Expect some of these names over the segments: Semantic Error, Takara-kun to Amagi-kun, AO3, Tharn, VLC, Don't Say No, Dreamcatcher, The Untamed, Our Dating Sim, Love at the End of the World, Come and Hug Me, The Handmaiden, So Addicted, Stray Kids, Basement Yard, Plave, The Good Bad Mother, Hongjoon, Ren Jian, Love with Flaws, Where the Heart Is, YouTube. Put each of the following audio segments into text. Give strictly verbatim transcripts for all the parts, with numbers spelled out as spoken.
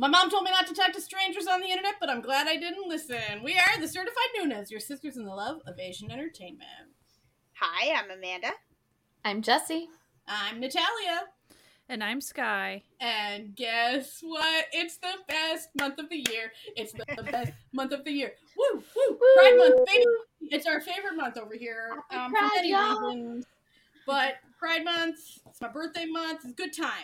My mom told me not to talk to strangers on the internet, but I'm glad I didn't listen. We are the Certified Noonas, your sisters in the love of Asian entertainment. Hi, I'm Amanda. I'm Jessie. I'm Natalia. And I'm Sky. And guess what? It's the best month of the year. It's the best month of the year. Woo, woo, Pride Month, baby. It's our favorite month over here um, for many reasons. But Pride Month, it's my birthday month, it's good times.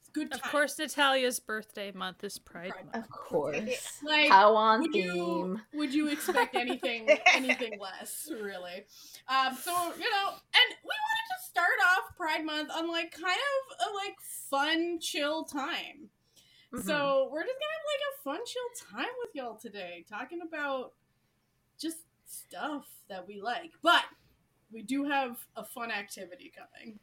It's good times. Of course, Natalia's birthday month is Pride, Pride Month. Of course. Like, how on would theme. You, would you expect anything anything less, really? Um, so, you know, and we wanted to start off Pride Month on, like, kind of a, like, fun, chill time. Mm-hmm. So we're just going to have, like, a fun, chill time with y'all today, talking about just stuff that we like. But we do have a fun activity coming.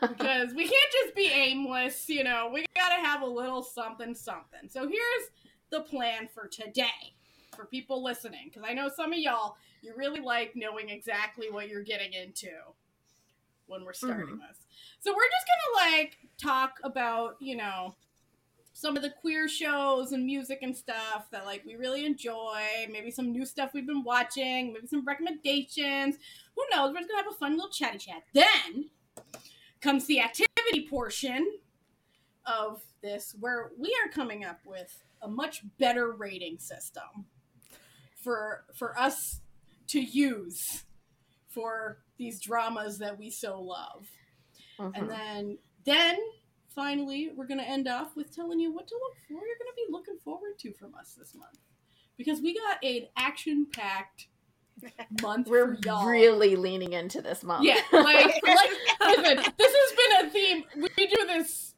Because we can't just be aimless, you know. We got to have a little something, something. So here's the plan for today, for people listening. Because I know some of y'all, you really like knowing exactly what you're getting into when we're starting mm-hmm. this. So we're just going to, like, talk about, you know, some of the queer shows and music and stuff that, like, we really enjoy. Maybe some new stuff we've been watching. Maybe some recommendations. Who knows? We're just going to have a fun little chatty chat. Then comes the activity portion of this, where we are coming up with a much better rating system for for us to use for these dramas that we so love. Uh-huh. And then, then finally, we're going to end off with telling you what to look for. You're going to be looking forward to from us this month. Because we got an action-packed month. We're for y'all. Really leaning into this month. Yeah, like, like listen, this has been a theme. We do this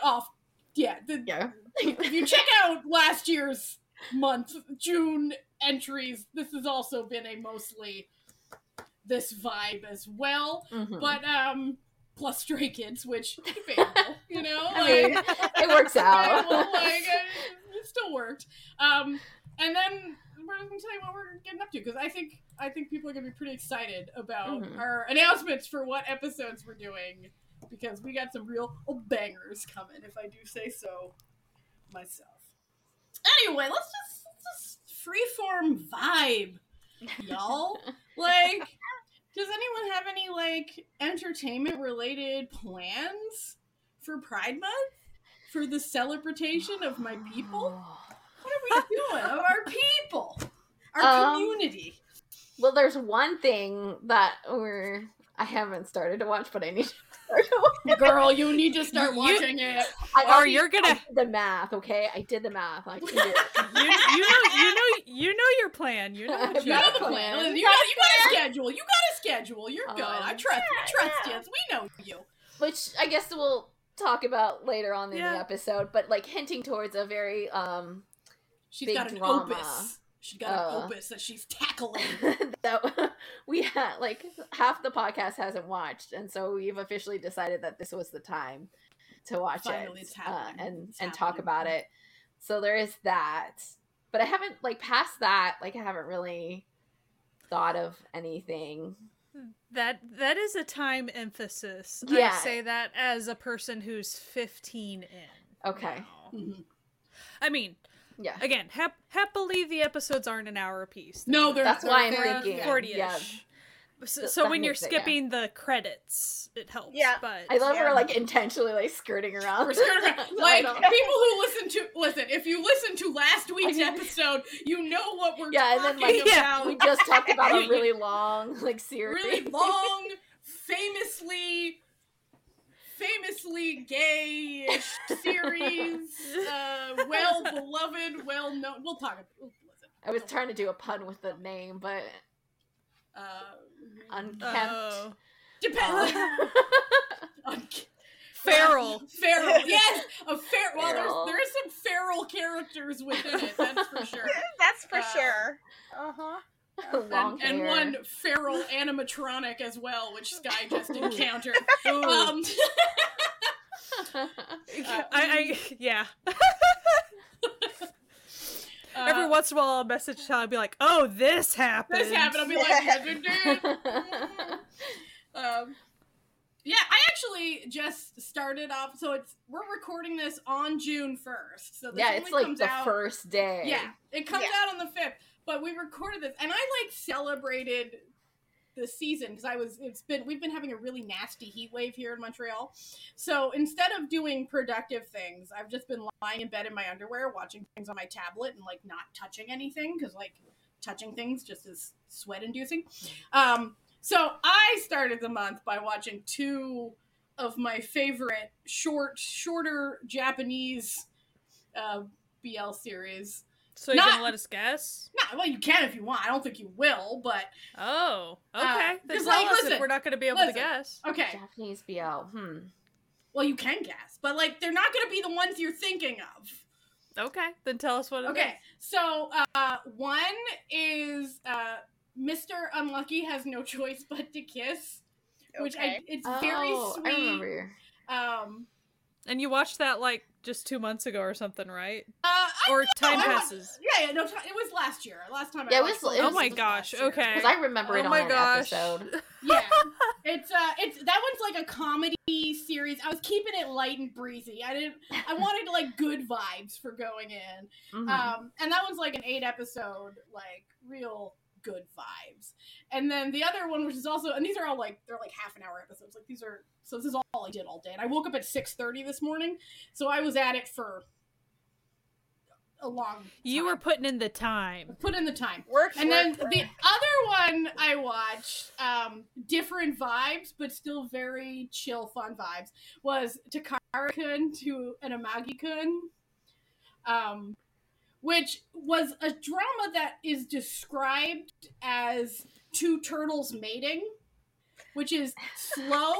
off. Yeah, the, yeah. If you check out last year's month June entries, this has also been a mostly this vibe as well. Mm-hmm. But um, plus Stray Kids, which available, you know, like, I mean, it works out. Like, it still worked. Um, and then we're going to tell you what we're getting up to, because I think I think people are going to be pretty excited about mm-hmm. our announcements for what episodes we're doing, because we got some real old bangers coming, if I do say so myself. Anyway, let's just, let's just freeform vibe, y'all. Like, does anyone have any, like, entertainment-related plans for Pride Month? For the celebration of my people? What are we doing? Of our people, our um, community. Well, there's one thing that we're I haven't started to watch, but I need to start to watch. Girl, you need to start watching you, it. Or you're gonna I did the math, okay? I did the math. I can do it. you, you know, you know, you know your plan. You know what you got the plan. plan. You, got, you got a schedule. You got a schedule. You're um, good. I trust. Yeah, we trust yeah. you. We know you. Which I guess we'll talk about later on in yeah. the episode, but like hinting towards a very um. She's Big got an drama. opus. She's got uh, an opus that she's tackling. That we had, like, half the podcast hasn't watched, and so we've officially decided that this was the time to watch Finally, it it's uh, and it's and happening. talk about it. So there is that, but I haven't like past that. Like I haven't really thought of anything. That that is a time emphasis. Yeah. I say that as a person who's fifteen in. Okay. Wow. Mm-hmm. I mean. Yeah. Again, hap- happily the episodes aren't an hour apiece. They're, no, they're that's they're, why I'm they're thinking forty-ish. Yeah. So, so when you're skipping it, yeah. the credits, it helps. Yeah, but I love yeah. we're like intentionally like skirting around. We're skirting around. Like people who listen to listen. If you listen to last week's episode, you know what we're yeah, talking and then, like, about. Yeah, we just talked about a really long like series, really long, famously. famously gay-ish series, uh, well-beloved, well-known. We'll talk about it. I was trying to do a pun with the name, but uh, unkempt. Uh, Depends. Uh, Unkempt. Feral. Feral, yes! A fer- feral. Well, there's, there is some feral characters within it, that's for sure. That's for uh, sure. Uh-huh. And, and one feral animatronic as well, which Sky just encountered. Um, uh, I, I yeah. uh, Every once in a while, I'll message Tyler and be like, "Oh, this happened. This happened." I'll be like, "Dude, dude." Um, yeah, I actually. actually just started off, so it's we're recording this on June first. So this yeah, it's like the out, first day. Yeah, it comes yeah. out on the fifth, but we recorded this, and I like celebrated the season because I was it's been we've been having a really nasty heat wave here in Montreal. So instead of doing productive things, I've just been lying in bed in my underwear, watching things on my tablet, and like not touching anything because like touching things just is sweat inducing. Um, So I started the month by watching two of my favorite short, shorter Japanese uh, B L series. So you're going to let us guess? No, well, you can if you want. I don't think you will, but... Oh, okay. Because, uh, like, listen, if we're not going to be able listen, to guess. Okay. Japanese B L, hmm. Well, you can guess, but, like, they're not going to be the ones you're thinking of. Okay, then tell us what it okay. is. Okay, so uh, one is... Uh, Mister Unlucky Has No Choice But to Kiss, which okay. I, it's oh, very sweet. I remember. Um, and you watched that like just two months ago or something, right? Uh, I or know, time I passes. Watched, yeah, yeah, no, it was last year. Last time I yeah, watched it. Was, it was, oh my it was gosh, okay. Because I remember it oh on my gosh. An episode. Yeah, it's uh, it's that one's like a comedy series. I was keeping it light and breezy. I didn't. I wanted like good vibes for going in. Mm-hmm. Um, and that one's like an eight episode, like real. Good vibes. And then the other one, which is also, and these are all like, they're like half an hour episodes, like these are, so this is all I did all day, and I woke up at six thirty this morning, so I was at it for a long time. You were putting in the time. Put in the time. Work, and work, then work. The other one I watched, um, different vibes, but still very chill, fun vibes, was Takara-kun to Amagi-kun, um, which was a drama that is described as two turtles mating, which is slow,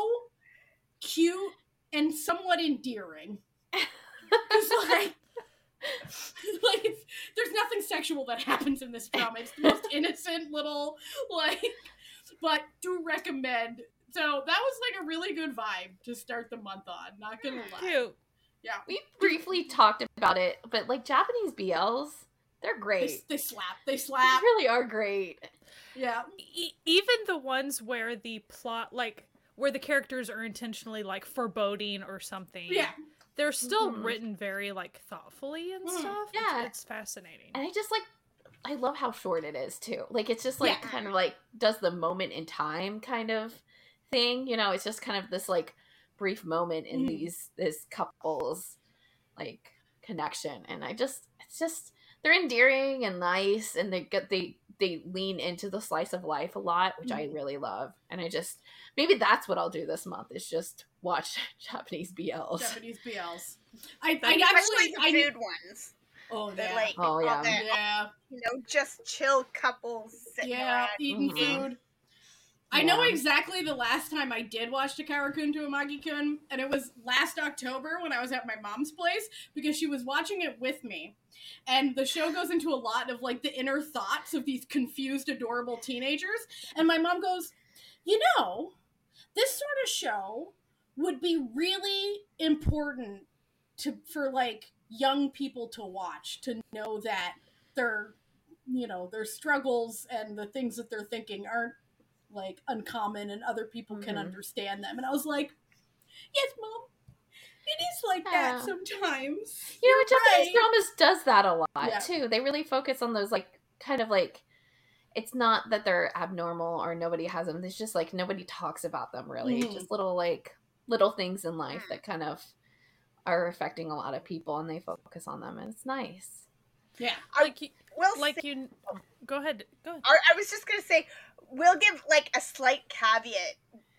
cute, and somewhat endearing. It's like, like it's, there's nothing sexual that happens in this drama. It's the most innocent little, like, but do recommend. So that was like a really good vibe to start the month on, not gonna lie. Cute. Yeah, we briefly talked about it, but like Japanese B Ls, they're great. They, they slap. They slap. They really are great. Yeah. E- even the ones where the plot, like where the characters are intentionally like foreboding or something. Yeah. They're still mm-hmm. written very like thoughtfully and mm-hmm. stuff. Yeah. It's, it's fascinating. And I just like, I love how short it is too. Like it's just like yeah. kind of like does the moment in time kind of thing. You know, it's just kind of this like. Brief moment in mm. these this couple's like connection, and I just it's just they're endearing and nice, and they get they they lean into the slice of life a lot, which mm. I really love. And I just maybe that's what I'll do this month is just watch Japanese B Ls. Japanese B Ls. I, I actually I, the food I, ones. Oh yeah. Like, oh yeah. The, yeah. You know, just chill couples. Yeah, eating mm-hmm. food. I know exactly the last time I did watch Takara-kun to Amagi-kun, and it was last October when I was at my mom's place, because she was watching it with me. And the show goes into a lot of, like, the inner thoughts of these confused, adorable teenagers. And my mom goes, you know, this sort of show would be really important to for, like, young people to watch, to know that their, you know, their struggles and the things that they're thinking aren't, like, uncommon, and other people mm-hmm. can understand them. And I was like, yes, Mom, it is like yeah. that sometimes. You know, Japanese dramas does that a lot, yeah. too. They really focus on those, like, kind of, like, it's not that they're abnormal or nobody has them. It's just, like, nobody talks about them, really. Mm-hmm. Just little, like, little things in life that kind of are affecting a lot of people, and they focus on them, and it's nice. Yeah. Like, you, well, like you, go ahead, go ahead. I was just going to say, we'll give, like, a slight caveat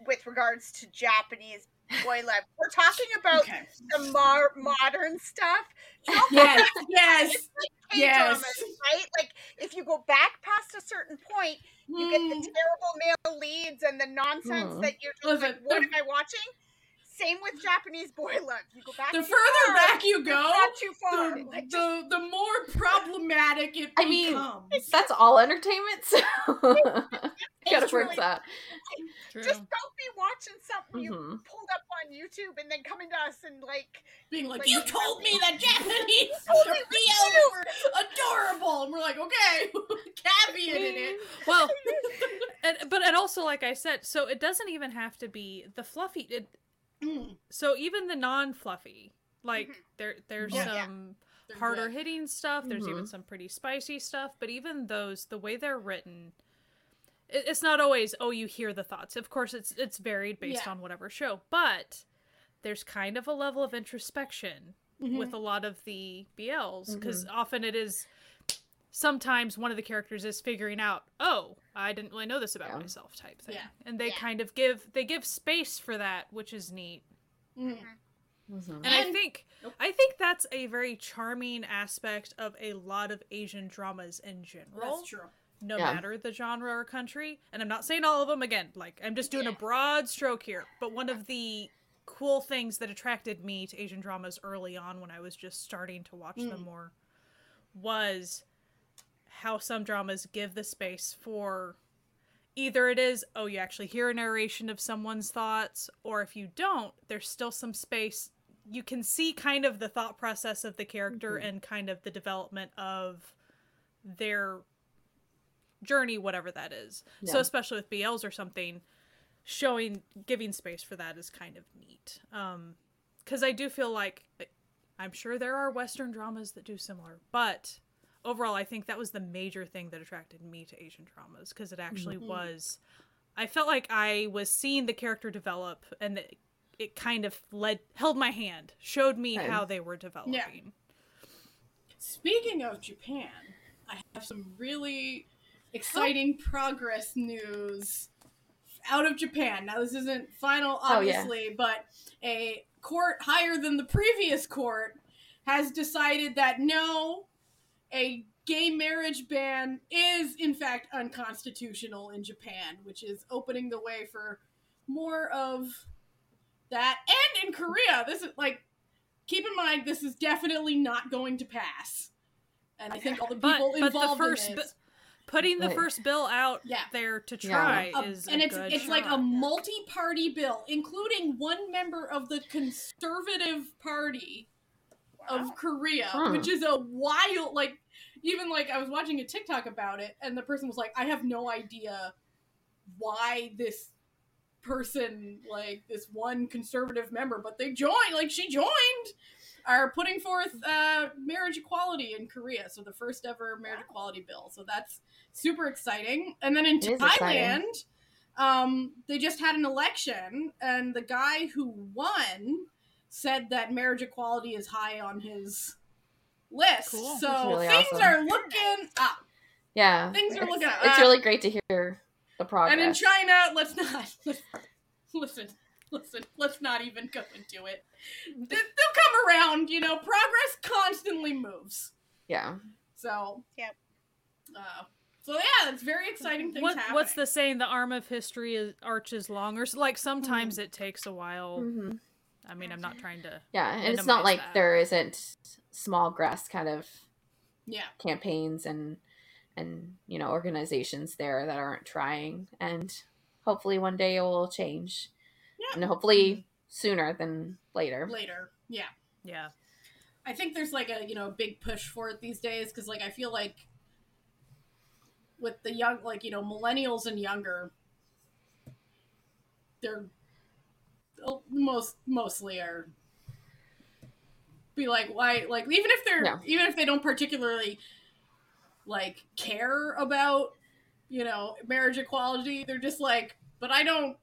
with regards to Japanese boy love. We're talking about okay. the mar- modern stuff. Don't yes, yes, it's like K-dramas, yes. right? Like, if you go back past a certain point, mm. you get the terrible male leads and the nonsense mm. that you're just Listen, like, what the, am I watching? Same with Japanese boy love. You go back the too further far, back you go, not too far. The, like, the, the more problematic it I becomes. Mean, that's all entertainment, so... You gotta work that. True. Just don't be watching something you mm-hmm. pulled up on YouTube and then coming to us and like being like, like you told me that Japanese B Ls were adorable, and we're like, okay, caveat in it. Well, and, but and also like I said, so it doesn't even have to be the fluffy. It, Mm. So even the non-fluffy, like mm-hmm. there there's yeah, some yeah. harder yeah. hitting stuff. There's mm-hmm. even some pretty spicy stuff. But even those, the way they're written, it, it's not always, oh, you hear the thoughts. Of course, it's it's varied based yeah. on whatever show. But there's kind of a level of introspection mm-hmm. with a lot of the B Ls, because mm-hmm. often it is. Sometimes one of the characters is figuring out, oh, I didn't really know this about yeah. myself type thing. Yeah. And they yeah. kind of give, they give space for that, which is neat. Mm-hmm. Mm-hmm. And, and I think, nope. I think that's a very charming aspect of a lot of Asian dramas in general. That's true. No yeah. matter the genre or country. And I'm not saying all of them, again, like, I'm just doing yeah. a broad stroke here. But one of the cool things that attracted me to Asian dramas early on when I was just starting to watch mm. them more was how some dramas give the space for either it is, oh, you actually hear a narration of someone's thoughts, or if you don't, there's still some space. You can see kind of the thought process of the character mm-hmm. and kind of the development of their journey, whatever that is. Yeah. So especially with B Ls or something, showing, giving space for that is kind of neat. Um, 'cause I do feel like, I'm sure there are Western dramas that do similar, but overall, I think that was the major thing that attracted me to Asian dramas, because it actually mm-hmm. was, I felt like I was seeing the character develop, and it, it kind of led, held my hand, showed me okay. how they were developing. Yeah. Speaking of Japan, I have some really exciting oh. progress news out of Japan. Now, this isn't final, obviously, oh, yeah. but a court higher than the previous court has decided that no, a gay marriage ban is, in fact, unconstitutional in Japan, which is opening the way for more of that. And in Korea, this is, like, keep in mind, this is definitely not going to pass. And I think all the people but, involved but the first in it... Bu- putting the first bill out yeah. there to try yeah. is a, and a it's, good it's shot. Like a multi-party bill, including one member of the Conservative Party wow. of Korea, huh. which is a wild, like, even, like, I was watching a TikTok about it, and the person was like, I have no idea why this person, like, this one conservative member, but they joined, like, she joined, are putting forth uh, marriage equality in Korea. So the first ever marriage wow. equality bill. So that's super exciting. And then in it Thailand, um, they just had an election, and the guy who won said that marriage equality is high on his list. Cool. So really things awesome. Are looking up. Yeah. Things are looking up. It's uh, really great to hear the progress. And in China, let's not, let's, listen, listen, let's not even go into it. They'll come around, you know, progress constantly moves. Yeah. So. Yep. Uh, so yeah, that's very exciting things what, happening. What's the saying? The arm of history is, arches longer. So, like, sometimes mm-hmm. it takes a while. Mm-hmm. I mean, I'm not trying to. Yeah, and it's not like that. There isn't small grass kind of yeah. campaigns and and you know organizations there that aren't trying, and hopefully one day it will change, yeah. and hopefully sooner than later. Later, yeah, yeah. I think there's like a you know big push for it these days, because like I feel like with the young like you know millennials and younger, they're. Most mostly are be like why like even if they're yeah. even if they don't particularly like care about you know marriage equality, they're just like, but I don't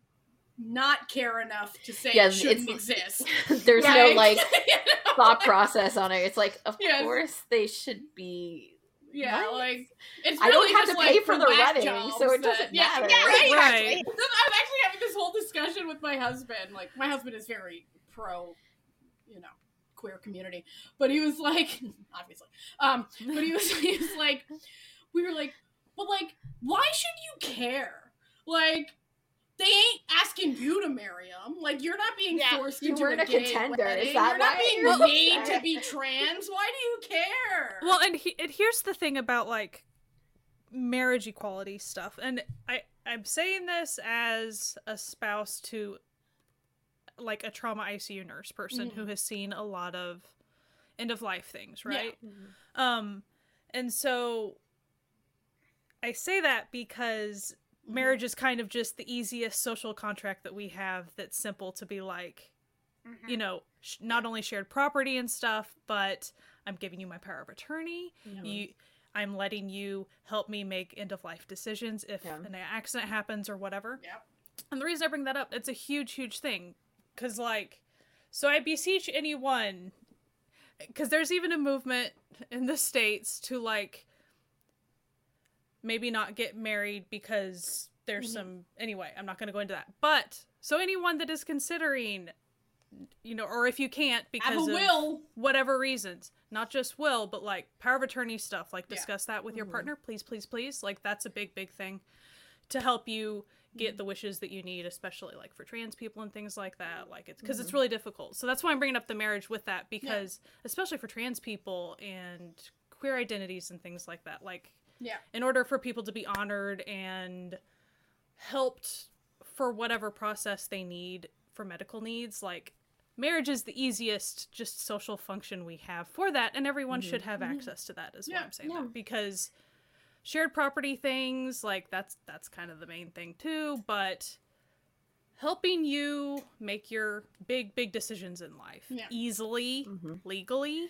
not care enough to say yeah, it shouldn't exist. There's right? no like you know? Thought process on it. It's like of yes. course they should be. Yeah, nice. Like it's really I don't have just to like pay for the wedding, so it doesn't that, matter. Yeah, yeah, right. right. I'm actually having this whole discussion with my husband. Like, my husband is very pro, you know, queer community, but he was like, obviously, um, but he was he was like, we were like, well, like, why should you care? Like, they ain't asking you to marry them. Like, you're not being yeah, forced into a, a contender. Is that you're not being made to be trans. Why do you care? Well, and, he, and here's the thing about, like, marriage equality stuff. And I, I'm saying this as a spouse to, like, a trauma I C U nurse person mm-hmm. who has seen a lot of end-of-life things, right? Yeah. Mm-hmm. Um, and so I say that because marriage is kind of just the easiest social contract that we have that's simple to be like, mm-hmm. you know, sh- not only shared property and stuff, but I'm giving you my power of attorney. Mm-hmm. You, I'm letting you help me make end-of-life decisions if yeah. an accident happens or whatever. Yep. And the reason I bring that up, it's a huge, huge thing. Because, like, so I beseech anyone, because there's even a movement in the States to, like, maybe not get married because there's mm-hmm. some, anyway, I'm not going to go into that. But, so anyone that is considering, you know, or if you can't because of will. whatever reasons, not just will, but, like, power of attorney stuff, like, discuss yeah. that with mm-hmm. your partner, please, please, please. Like, that's a big, big thing to help you get the wishes that you need, especially like for trans people and things like that. Like it's because mm-hmm. it's really difficult. So that's why I'm bringing up the marriage with that, because yeah. especially for trans people and queer identities and things like that, like yeah. in order for people to be honored and helped for whatever process they need for medical needs, like marriage is the easiest just social function we have for that. And everyone mm-hmm. should have mm-hmm. access to that is yeah. what I'm saying. Yeah. That, because shared property things, like, that's that's kind of the main thing, too, but helping you make your big, big decisions in life yeah. easily, mm-hmm. legally,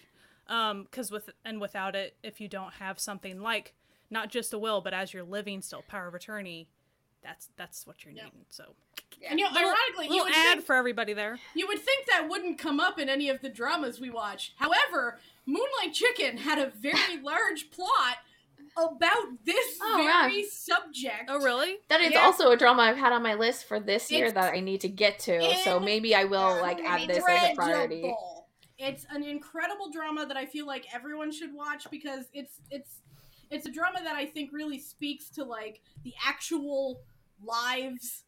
um, 'cause with and without it, if you don't have something like, not just a will, but as you're living still, power of attorney, that's that's what you're yeah. needing, so... Yeah. And you know, little, ironically, little you ad think, for everybody there. You would think that wouldn't come up in any of the dramas we watched. However, Moonlight Chicken had a very large plot about this oh, very gosh. subject. Oh, really? That is yeah. also a drama I've had on my list for this it's year that I need to get to. So maybe I will like add this as a priority. It's an incredible drama that I feel like everyone should watch, because it's it's it's a drama that I think really speaks to like the actual lives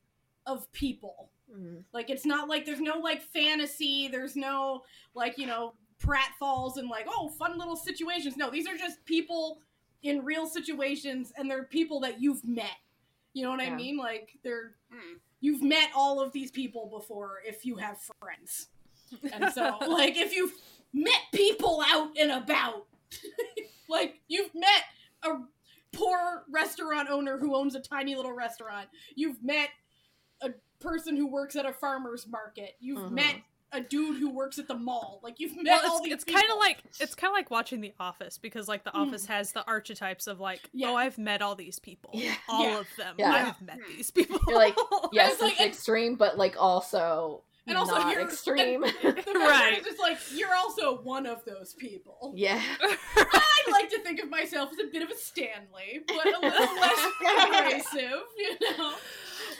of people. Mm. Like it's not like there's no like fantasy. There's no like, you know, pratfalls and like, oh, fun little situations. No, these are just people in real situations, and they're people that you've met. You know what yeah. I mean? Like, they're mm. you've met all of these people before if you have friends. And so, like, if you've met people out and about, like, you've met a poor restaurant owner who owns a tiny little restaurant. You've met a person who works at a farmer's market. You've mm-hmm. met a dude who works at the mall. Like, you've met well, it's, all these it's people. Kinda like, it's kind of like watching The Office, because, like, The Office mm. has the archetypes of, like, yeah. oh, I've met all these people. Yeah. All yeah. of them. Yeah. I've met yeah. these people. You're like, yes, it's, like, it's extreme, but, like, also and not also you're, extreme. And the right. It's just like, you're also one of those people. Yeah. I like to think of myself as a bit of a Stanley, but a little less abrasive, you know?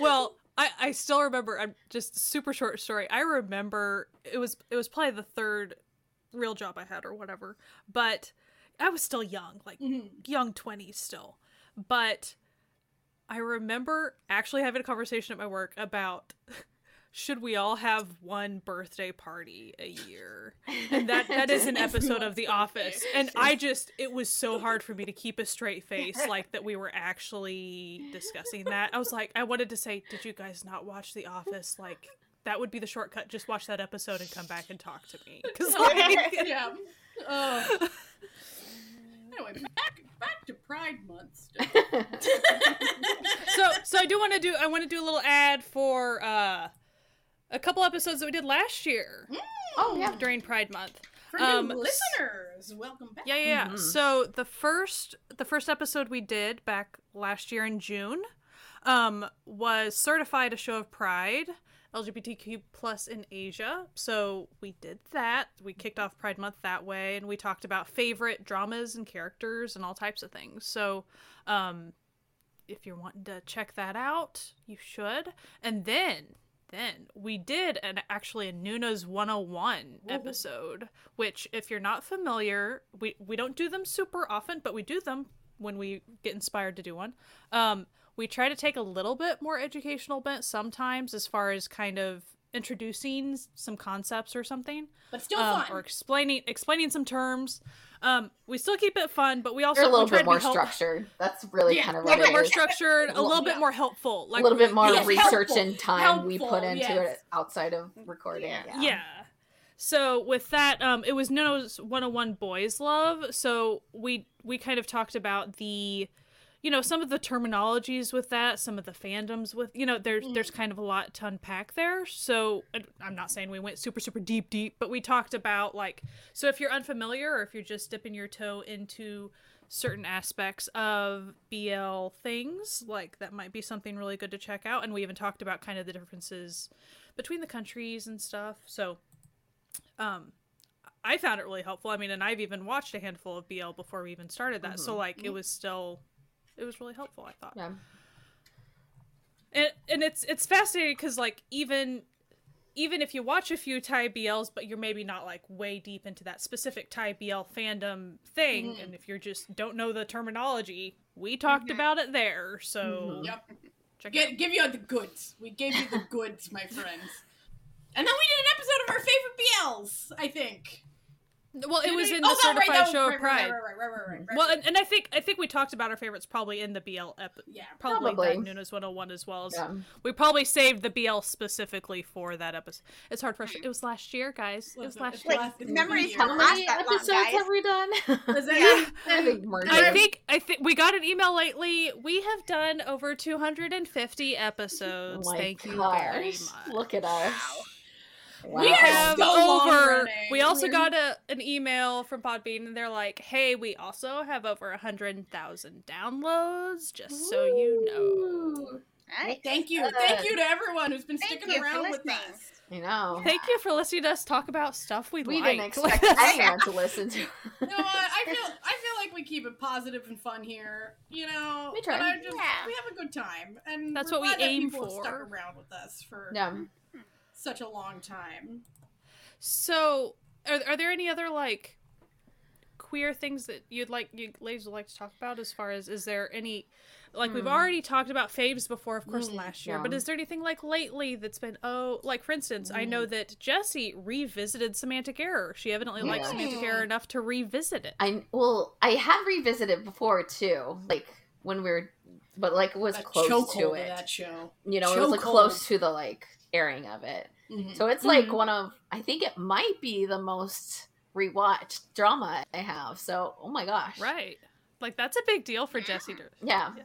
Well... I, I still remember, I'm just super short story. I remember it was it was probably the third real job I had or whatever, but I was still young, like mm-hmm. young twenties still. But I remember actually having a conversation at my work about should we all have one birthday party a year? And that, that is an episode of The Office. And I just, it was so hard for me to keep a straight face, like, that we were actually discussing that. I was like, I wanted to say, did you guys not watch The Office? Like, that would be the shortcut. Just watch that episode and come back and talk to me. 'Cause, like, yeah. Uh, anyway, back, back to Pride Month still. so, so I do want to do, I want to do a little ad for, uh, a couple episodes that we did last year. Mm. Oh, yeah. During Pride Month. For um, new listeners, welcome back. Yeah, yeah, yeah. Mm-hmm. So the first the first episode we did back last year in June um, was Certified a Show of Pride, L G B T Q plus in Asia. So we did that. We kicked off Pride Month that way, and we talked about favorite dramas and characters and all types of things. So um, if you're wanting to check that out, you should. And then... Then we did an actually a Noonas one oh one episode, which if you're not familiar, we, we don't do them super often, but we do them when we get inspired to do one. Um, we try to take a little bit more educational bent sometimes as far as kind of introducing some concepts or something, but still um, fun. Or explaining explaining some terms. Um, we still keep it fun, but we also They're a little bit more help- structured. That's really yeah, kind of what it is. A little bit more structured, a little yeah. bit more helpful. Like, a little bit more yes, research helpful, and time helpful, we put into yes. it outside of recording. Yeah. Yeah. yeah. So with that, um, it was Noonas one oh one Boys Love. So we we kind of talked about the you know, some of the terminologies with that, some of the fandoms with, you know, there's mm-hmm. there's kind of a lot to unpack there. So I'm not saying we went super, super deep, deep, but we talked about, like, so if you're unfamiliar or if you're just dipping your toe into certain aspects of B L things, like, that might be something really good to check out. And we even talked about kind of the differences between the countries and stuff. So um, I found it really helpful. I mean, and I've even watched a handful of B L before we even started that. Mm-hmm. So, like, it was still... It was really helpful, I thought. Yeah. And and it's it's fascinating because, like, even even if you watch a few Thai B Ls, but you're maybe not, like, way deep into that specific Thai B L fandom thing, mm-hmm. and if you're just don't know the terminology, we talked mm-hmm. about it there. So mm-hmm. yep, check Get, it out. Give you the goods. We gave you the goods, my friends. And then we did an episode of our favorite B Ls, I think. Well, it was in the Certified Show of Pride. Well, and, and I think I think we talked about our favorites probably in the B L episode. Yeah, probably. probably. Noonas one oh one as well. As yeah. We probably saved the B L specifically for that episode. It's hard for us. It was last year, guys. It was last year. Like, memories haven't lasted that long, guys. How many episodes have we done? Yeah. I think more. I think I think we got an email lately. We have done over two hundred fifty episodes. Oh my Thank gosh. you very much. Look at us. Wow. Wow. We have so over. We also got a an email from Podbean, and they're like, "Hey, we also have over a hundred thousand downloads, just Ooh. so you know." Well, thank you, uh, thank you to everyone who's been sticking around with us. You know, thank you for listening to us talk about stuff we we like. didn't expect anyone to listen to. No, uh, I feel I feel like we keep it positive and fun here. You know, we try. And I just, yeah. we have a good time, and that's what we aim for. People have stuck around with us for. Yeah. Such a long time. So, are are there any other, like, queer things that you'd like, you ladies would like to talk about? As far as, is there any, like, mm. we've already talked about faves before, of course, mm, last year. Yeah. But is there anything, like, lately that's been, oh, like, for instance, mm. I know that Jessie revisited Semantic Error. She evidently yeah. likes Semantic Error enough to revisit it. I well, I have revisited before too, like when we were, but like was a close to it. That show, you know, choke it was like hold. close to the like. airing of it. Mm-hmm. So it's like mm-hmm. one of, I think it might be the most rewatched drama I have. So, oh my gosh. Right. Like, that's a big deal for Jessie to. Yeah. yeah.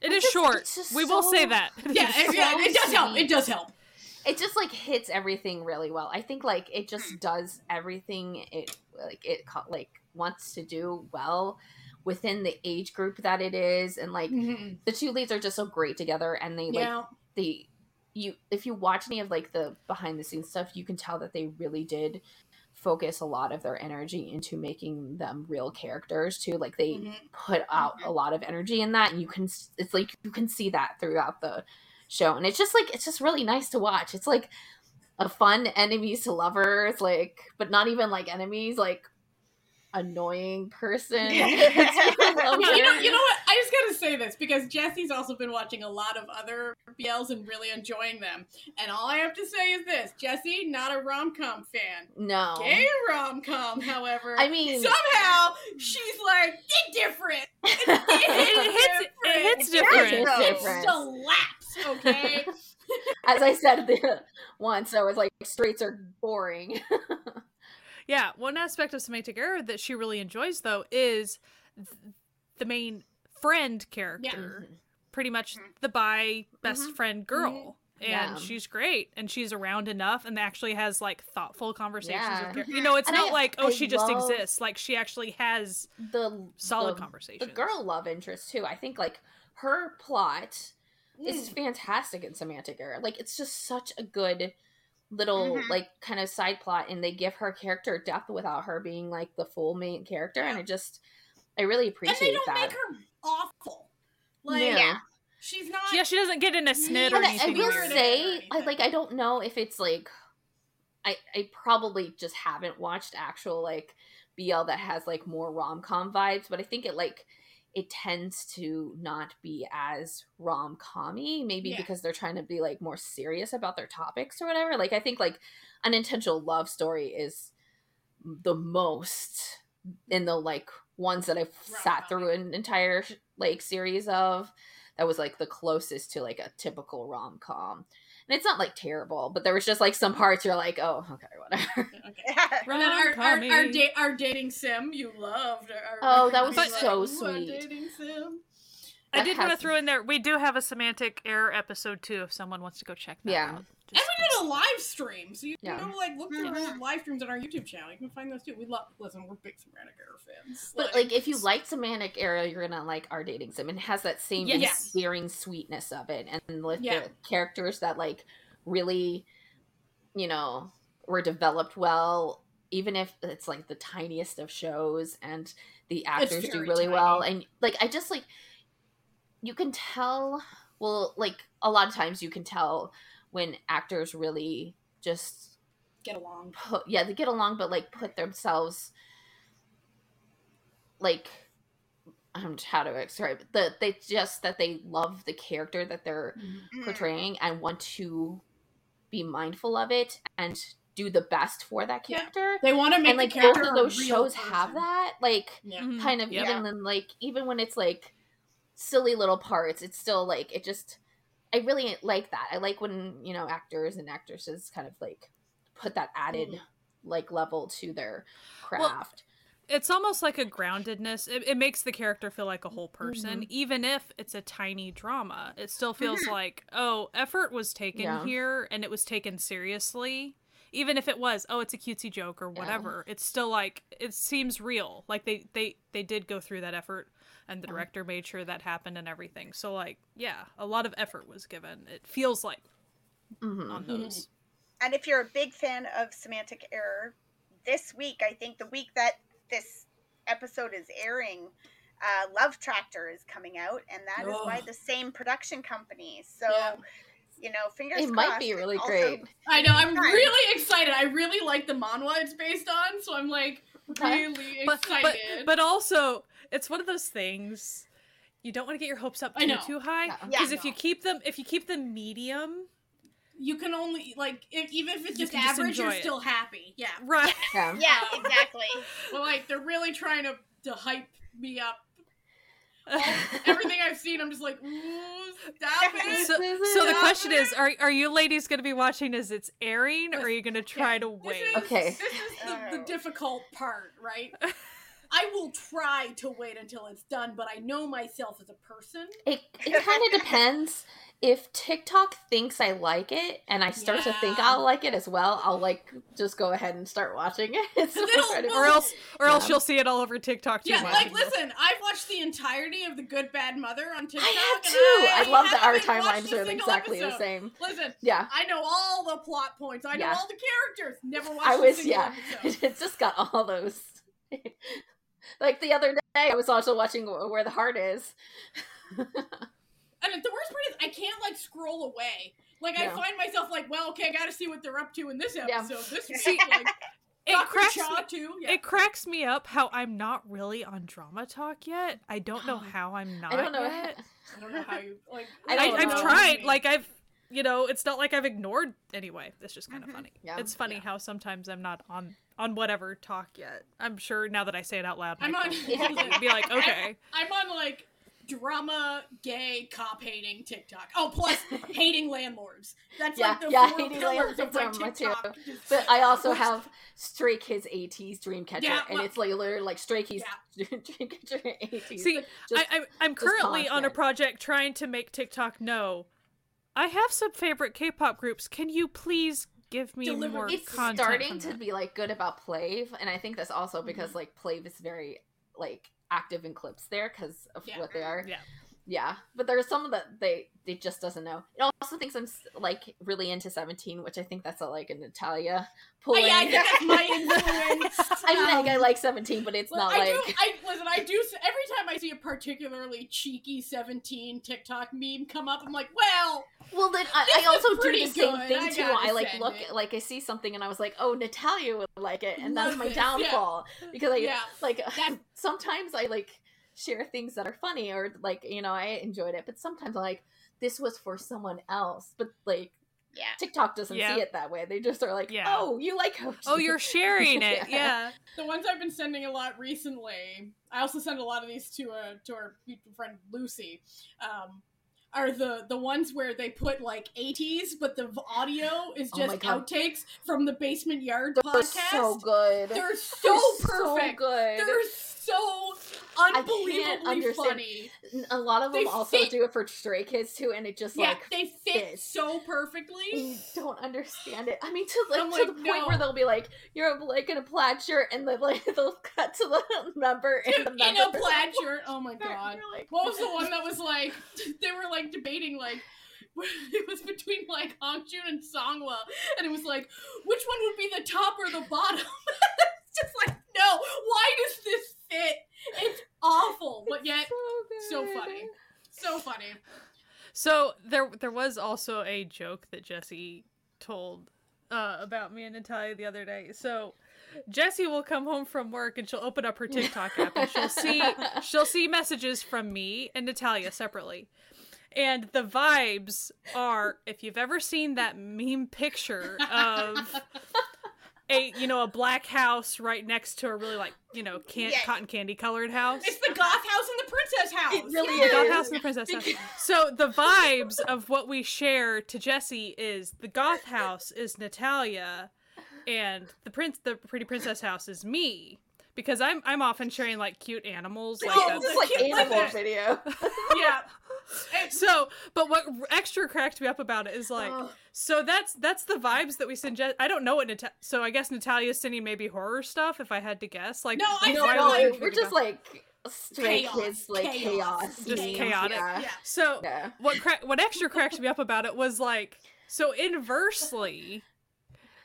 It is just, short. We so, will say that. Yeah, it, yeah so it does sweet. help. It does help. It just, like, hits everything really well. I think, like, it just does everything it, like, it, like, wants to do well within the age group that it is. And, like, mm-hmm. the two leads are just so great together. And they, yeah. like, they... You, if you watch any of, like, the behind-the-scenes stuff, you can tell that they really did focus a lot of their energy into making them real characters, too. Like, they mm-hmm. put out mm-hmm. a lot of energy in that, and you can, it's like, you can see that throughout the show. And it's just, like, it's just really nice to watch. It's, like, a fun enemies to lovers, like, but not even, like, enemies, like, annoying person. you, know, you know what? I just gotta say this because Jessie's also been watching a lot of other B Ls and really enjoying them. And all I have to say is this: Jessie, not a rom-com fan. No. Gay rom-com, however. I mean, somehow she's like different. It's, it, it, it hits. It hits different. It hits different. Slaps. Okay. As I said once, I was like, straights are boring. Yeah, one aspect of Semantic Error that she really enjoys, though, is th- the main friend character. Yeah. Pretty much the bi best mm-hmm. friend girl. Mm-hmm. And yeah. she's great. And she's around enough and actually has, like, thoughtful conversations. Yeah. With her. You know, it's and not I, like, oh, I she just exists. Like, she actually has the solid the, conversations. The girl love interest, too. I think, like, her plot mm. is fantastic in Semantic Error. Like, it's just such a good... little mm-hmm. like kind of side plot, and they give her character depth without her being like the full main character, and I just I really appreciate that. And they don't that. make her awful. Like yeah. she's not. Yeah, she doesn't get in a snit or anything. I will say, I like I don't know if it's like I I probably just haven't watched actual like B L that has like more rom-com vibes, but I think it like it tends to not be as rom-com-y, maybe yeah. because they're trying to be, like, more serious about their topics or whatever. Like, I think, like, an intentional love story is the most in the, like, ones that I've rom-com. sat through an entire, like, series of that was, like, the closest to, like, a typical rom-com. And it's not, like, terrible, but there was just, like, some parts you're like, oh, okay, whatever. Okay. And then our, our, our, da- our dating sim, you loved. Our, our, oh, that was so sweet. Our dating sim. I did want to throw in there, we do have a Semantic Error episode too, if someone wants to go check that yeah. out. Just... And we did a live stream, so you can yeah. go like, look through yeah. our live streams on our YouTube channel. You can find those too. We love, listen, we're big Semantic Error fans. But like, like if you like Semantic Error, you're going to like Our Dating Sim. It has that same yes. endearing sweetness of it. And like yeah. the characters that like really, you know, were developed well, even if it's like the tiniest of shows, and the actors do really tiny. well. And like, I just like... You can tell, well, like, a lot of times you can tell when actors really just... Get along. Put, yeah, they get along, but, like, put themselves, like, I don't know how to describe it. The, they just, that they love the character that they're mm-hmm. portraying and want to be mindful of it and do the best for that character. Yeah. They want to make and, like, the character both of those shows person. have that, like, yeah. kind of, yeah. even then, like, even when it's, like, silly little parts, it's still like, it just, I really like that. I like when, you know, actors and actresses kind of like put that added mm. like level to their craft. Well, it's almost like a groundedness. It, it makes the character feel like a whole person, mm-hmm. even if it's a tiny drama. It still feels mm-hmm. like, oh, effort was taken yeah. here, and it was taken seriously. Even if it was, oh, it's a cutesy joke or whatever, yeah. it's still like, it seems real. Like they, they, they did go through that effort, and the director made sure that happened and everything. So, like, yeah, a lot of effort was given. It feels like mm-hmm. on those. And if you're a big fan of Semantic Error, this week, I think the week that this episode is airing, uh, Love Tractor is coming out. And that oh. is by the same production company. So... Yeah. You know, fingers crossed. It might be really great. I know. I'm really excited. I really like the manhwa it's based on, so I'm like really but, excited. But, but also, it's one of those things you don't want to get your hopes up too too high, because yeah, if you keep them, if you keep them medium, you can only like if, even if it's just you average, just you're it. still happy. Yeah. Right. Yeah. yeah exactly. Well, like they're really trying to to hype me up. All, everything I've seen, I'm just like, ooh, stop it. So, so the question is, are are you ladies going to be watching as it's airing, or are you going to try yeah, to wait? This is, okay. This is the, the difficult part, right? I will try to wait until it's done, but I know myself as a person. It it kind of depends. If TikTok thinks I like it, and I start yeah. to think I'll like it as well, I'll like just go ahead and start watching it. So well, or else, or yeah. else you'll see it all over TikTok too. Yeah, much. Like listen, I've watched the entirety of The Good Bad Mother on TikTok. I have too. I, I love that our timelines are exactly episode. the same. Listen, yeah, I know all the plot points. I know yeah. all the characters. Never watched. I was a single yeah. episode. It's just got all those. Like the other day, I was also watching Where the Heart Is. And the worst part is I can't, like, scroll away. Like, no. I find myself like, well, okay, I gotta see what they're up to in this episode. Yeah. This week, like, it cracks, me, too. Yeah. It cracks me up how I'm not really on Drama Talk yet. I don't know how I'm not I don't know yet. How, I don't know how you, like... I I, I've tried. Like, I've, you know, it's not like I've ignored anyway. It's just kind of mm-hmm. funny. Yeah. It's funny yeah. how sometimes I'm not on... on whatever talk yet. I'm sure now that I say it out loud, I'm on yeah. be like, okay. I'm on like drama, gay, cop hating TikTok. Oh, plus hating landlords. That's yeah. like the yeah, four pillars of my TikTok. Too. But I also have Stray Kids, A T E E Z, Dreamcatcher, yeah, well, and it's like literally like Stray Kids, yeah. Dreamcatcher, A T E E Z. See, just, I, I'm currently on a project trying to make TikTok know I have some favorite K-pop groups. Can you please? Give me Deliver- more it's content. It's starting to be, like, good about Plave, and I think that's also because, mm-hmm. like, Plave is very, like, active in clips there because of yeah. what they are. Yeah. Yeah. But there are some that they, they just doesn't know. It also thinks I'm, like, really into Seventeen, which I think that's, a, like, a Natalia pulling. Oh, yeah, I think that's my influence. I mean, um, I, I like Seventeen, but it's look, not, I like... Do, I, listen, I do... Every time I see a particularly cheeky Seventeen TikTok meme come up, I'm like, well... Well, then I, I also do the same good. thing, I too. I, like, look... It. Like, I see something, and I was like, oh, Natalia would like it, and Love that's my it. downfall. Yeah. Because I, yeah. like, that's... sometimes I, like... share things that are funny or like, you know, I enjoyed it, but sometimes I'm like, this was for someone else, but like yeah. TikTok doesn't yeah. see it that way. They just are like, yeah. oh, you like her. Oh, you're sharing it. yeah. yeah. The ones I've been sending a lot recently, I also send a lot of these to uh, to our beautiful friend Lucy, um, are the, the ones where they put like eighties, but the audio is just oh outtakes from the Basement Yard They're podcast. They're so good. They're so They're perfect. So good. They're so... so unbelievably I can't understand. Funny. A lot of them they also fit. do it for Stray Kids too, and it just yeah, like they fit fits. so perfectly. You don't understand it. I mean, to like, like to the no. point where they'll be like, "You're like in a plaid shirt," and they'll like they'll cut to the number in the in a plaid shirt. Oh my god! Like, what was the one that was like? They were like debating like. It was between like Hongjoon and Sangwa, and it was like, which one would be the top or the bottom? It's just like, no, why does this fit? It's awful, but it's yet so, so funny, so funny. So there, there was also a joke that Jesse told uh, about me and Natalia the other day. So Jesse will come home from work and she'll open up her TikTok app and she'll see she'll see messages from me and Natalia separately. And the vibes are, if you've ever seen that meme picture of a, you know, a black house right next to a really like, you know, can- yes. cotton candy colored house. It's the goth house and the princess house. It really yes. is. The goth house and the princess house. So the vibes of what we share to Jesse is the goth house is Natalia and the prince, the pretty princess house is me. Because I'm I'm often sharing like cute animals, like oh, a, like animal video. Yeah. So, but what extra cracked me up about it is like, oh. so that's that's the vibes that we send. Je- I don't know what Natalia. So I guess Natalia's sending maybe horror stuff. If I had to guess, like no, I know no, we're, we're just like Stray Kids, like chaos, chaos. just chaos. chaotic. Yeah. Yeah. So yeah. what cra- what extra cracked me up about it was like, so inversely,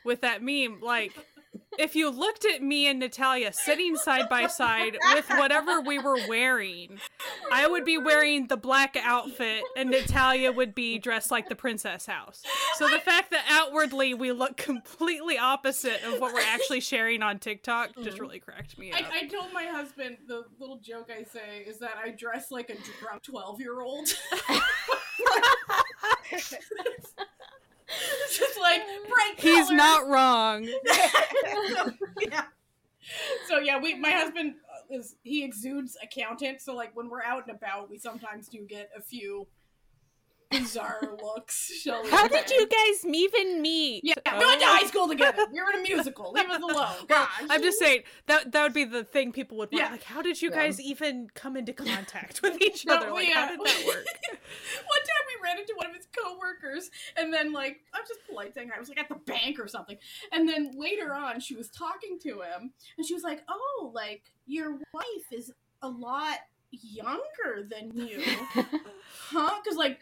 with that meme, like. If you looked at me and Natalia sitting side by side with whatever we were wearing, I would be wearing the black outfit and Natalia would be dressed like the princess house. So the fact that outwardly we look completely opposite of what we're actually sharing on TikTok just really cracked me up. I, I told my husband, the little joke I say is that I dress like a drunk twelve-year-old. It's just like bright colors. He's not wrong. so, yeah. So yeah, we my husband is he exudes accountant. So like when we're out and about, we sometimes do get a few bizarre looks. Shall we How say. Did you guys even meet? Yeah, oh. we went to high school together. We were in a musical. Leave us alone. Gosh. I'm just saying that that would be the thing people would want. Yeah. Like, how did you guys yeah. even come into contact with each other? No, like, yeah. how did that work? One time we ran into one of his coworkers, and then like I'm just polite saying I was like at the bank or something, and then later on she was talking to him, and she was like, "Oh, like your wife is a lot younger than you, huh?" Because like.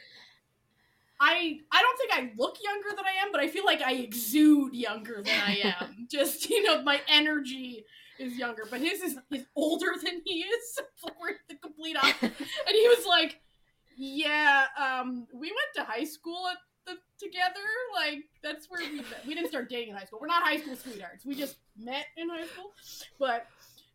I I don't think I look younger than I am, but I feel like I exude younger than I am. Just, you know, my energy is younger. But his is, is older than he is. We're the complete opposite. And he was like, yeah, um, we went to high school at the, together. Like, that's where we met. We didn't start dating in high school. We're not high school sweethearts. We just met in high school. But,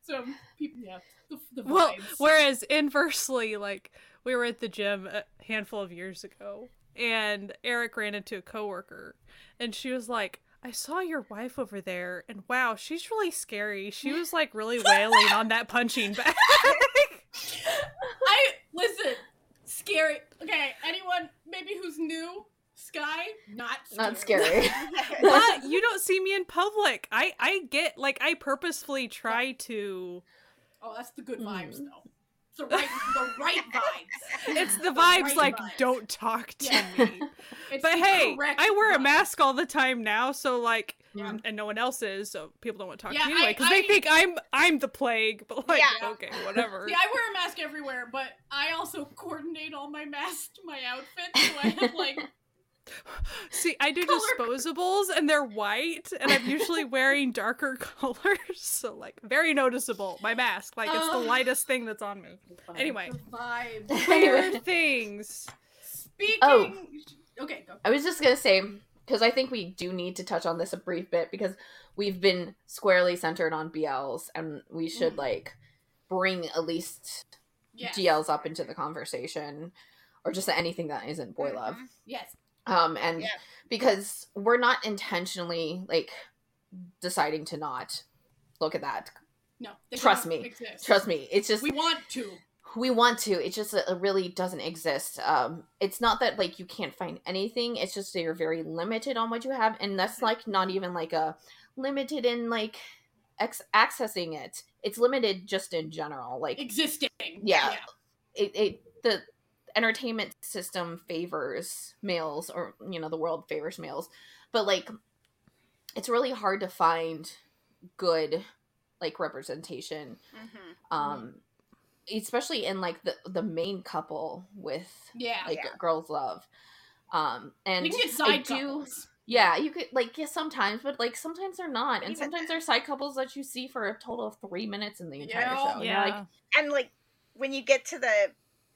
so, people, yeah, the, the vibes. Well, whereas, inversely, like, we were at the gym a handful of years ago. And Eric ran into a coworker, and she was like, I saw your wife over there, and wow, she's really scary. She was, like, really wailing on that punching bag. I, listen, scary. Okay, anyone maybe who's new, Sky, not scary. Not scary. But you don't see me in public. I, I get, like, I purposefully try to... Oh, that's the good vibes, mm. though. The right, the right vibes. It's the vibes the right like, vibes. Don't talk to yeah. me. It's but hey, I wear vibe. a mask all the time now, so like, yeah. and no one else is, so people don't want to talk yeah, to me anyway, because they think I'm I'm the plague, but like, yeah. okay, whatever. Yeah, I wear a mask everywhere, but I also coordinate all my masks to my outfits, so I have like... See, I do color. disposables, and they're white, and I'm usually wearing darker colors, so, like, very noticeable. My mask, like, it's uh, the lightest thing that's on me. Anyway. Weird things. Speaking... Oh. Okay, go. I was just gonna say, because I think we do need to touch on this a brief bit, because we've been squarely centered on B Ls, and we should, mm. like, bring at least yes. G Ls up into the conversation, or just anything that isn't boy love. Mm-hmm. Yes. Um, and yeah. because we're not intentionally, like, deciding to not look at that. No. Trust me. Exist. Trust me. It's just... We want to. We want to. It just it really doesn't exist. Um, it's not that, like, you can't find anything. It's just that you're very limited on what you have. And that's, like, not even, like, a limited in, like, ex- accessing it. It's limited just in general, like existing. Yeah, yeah. It, it the entertainment system favors males, or you know, the world favors males, but like it's really hard to find good like representation, mm-hmm. um. Mm-hmm. Especially in like the, the main couple with yeah, like yeah. girls love, um, and you can get side I couples. Do, yeah, you could like yeah sometimes, but like sometimes they're not, and even sometimes they're side couples that you see for a total of three minutes in the entire yeah. show. Yeah, and, like, and like when you get to the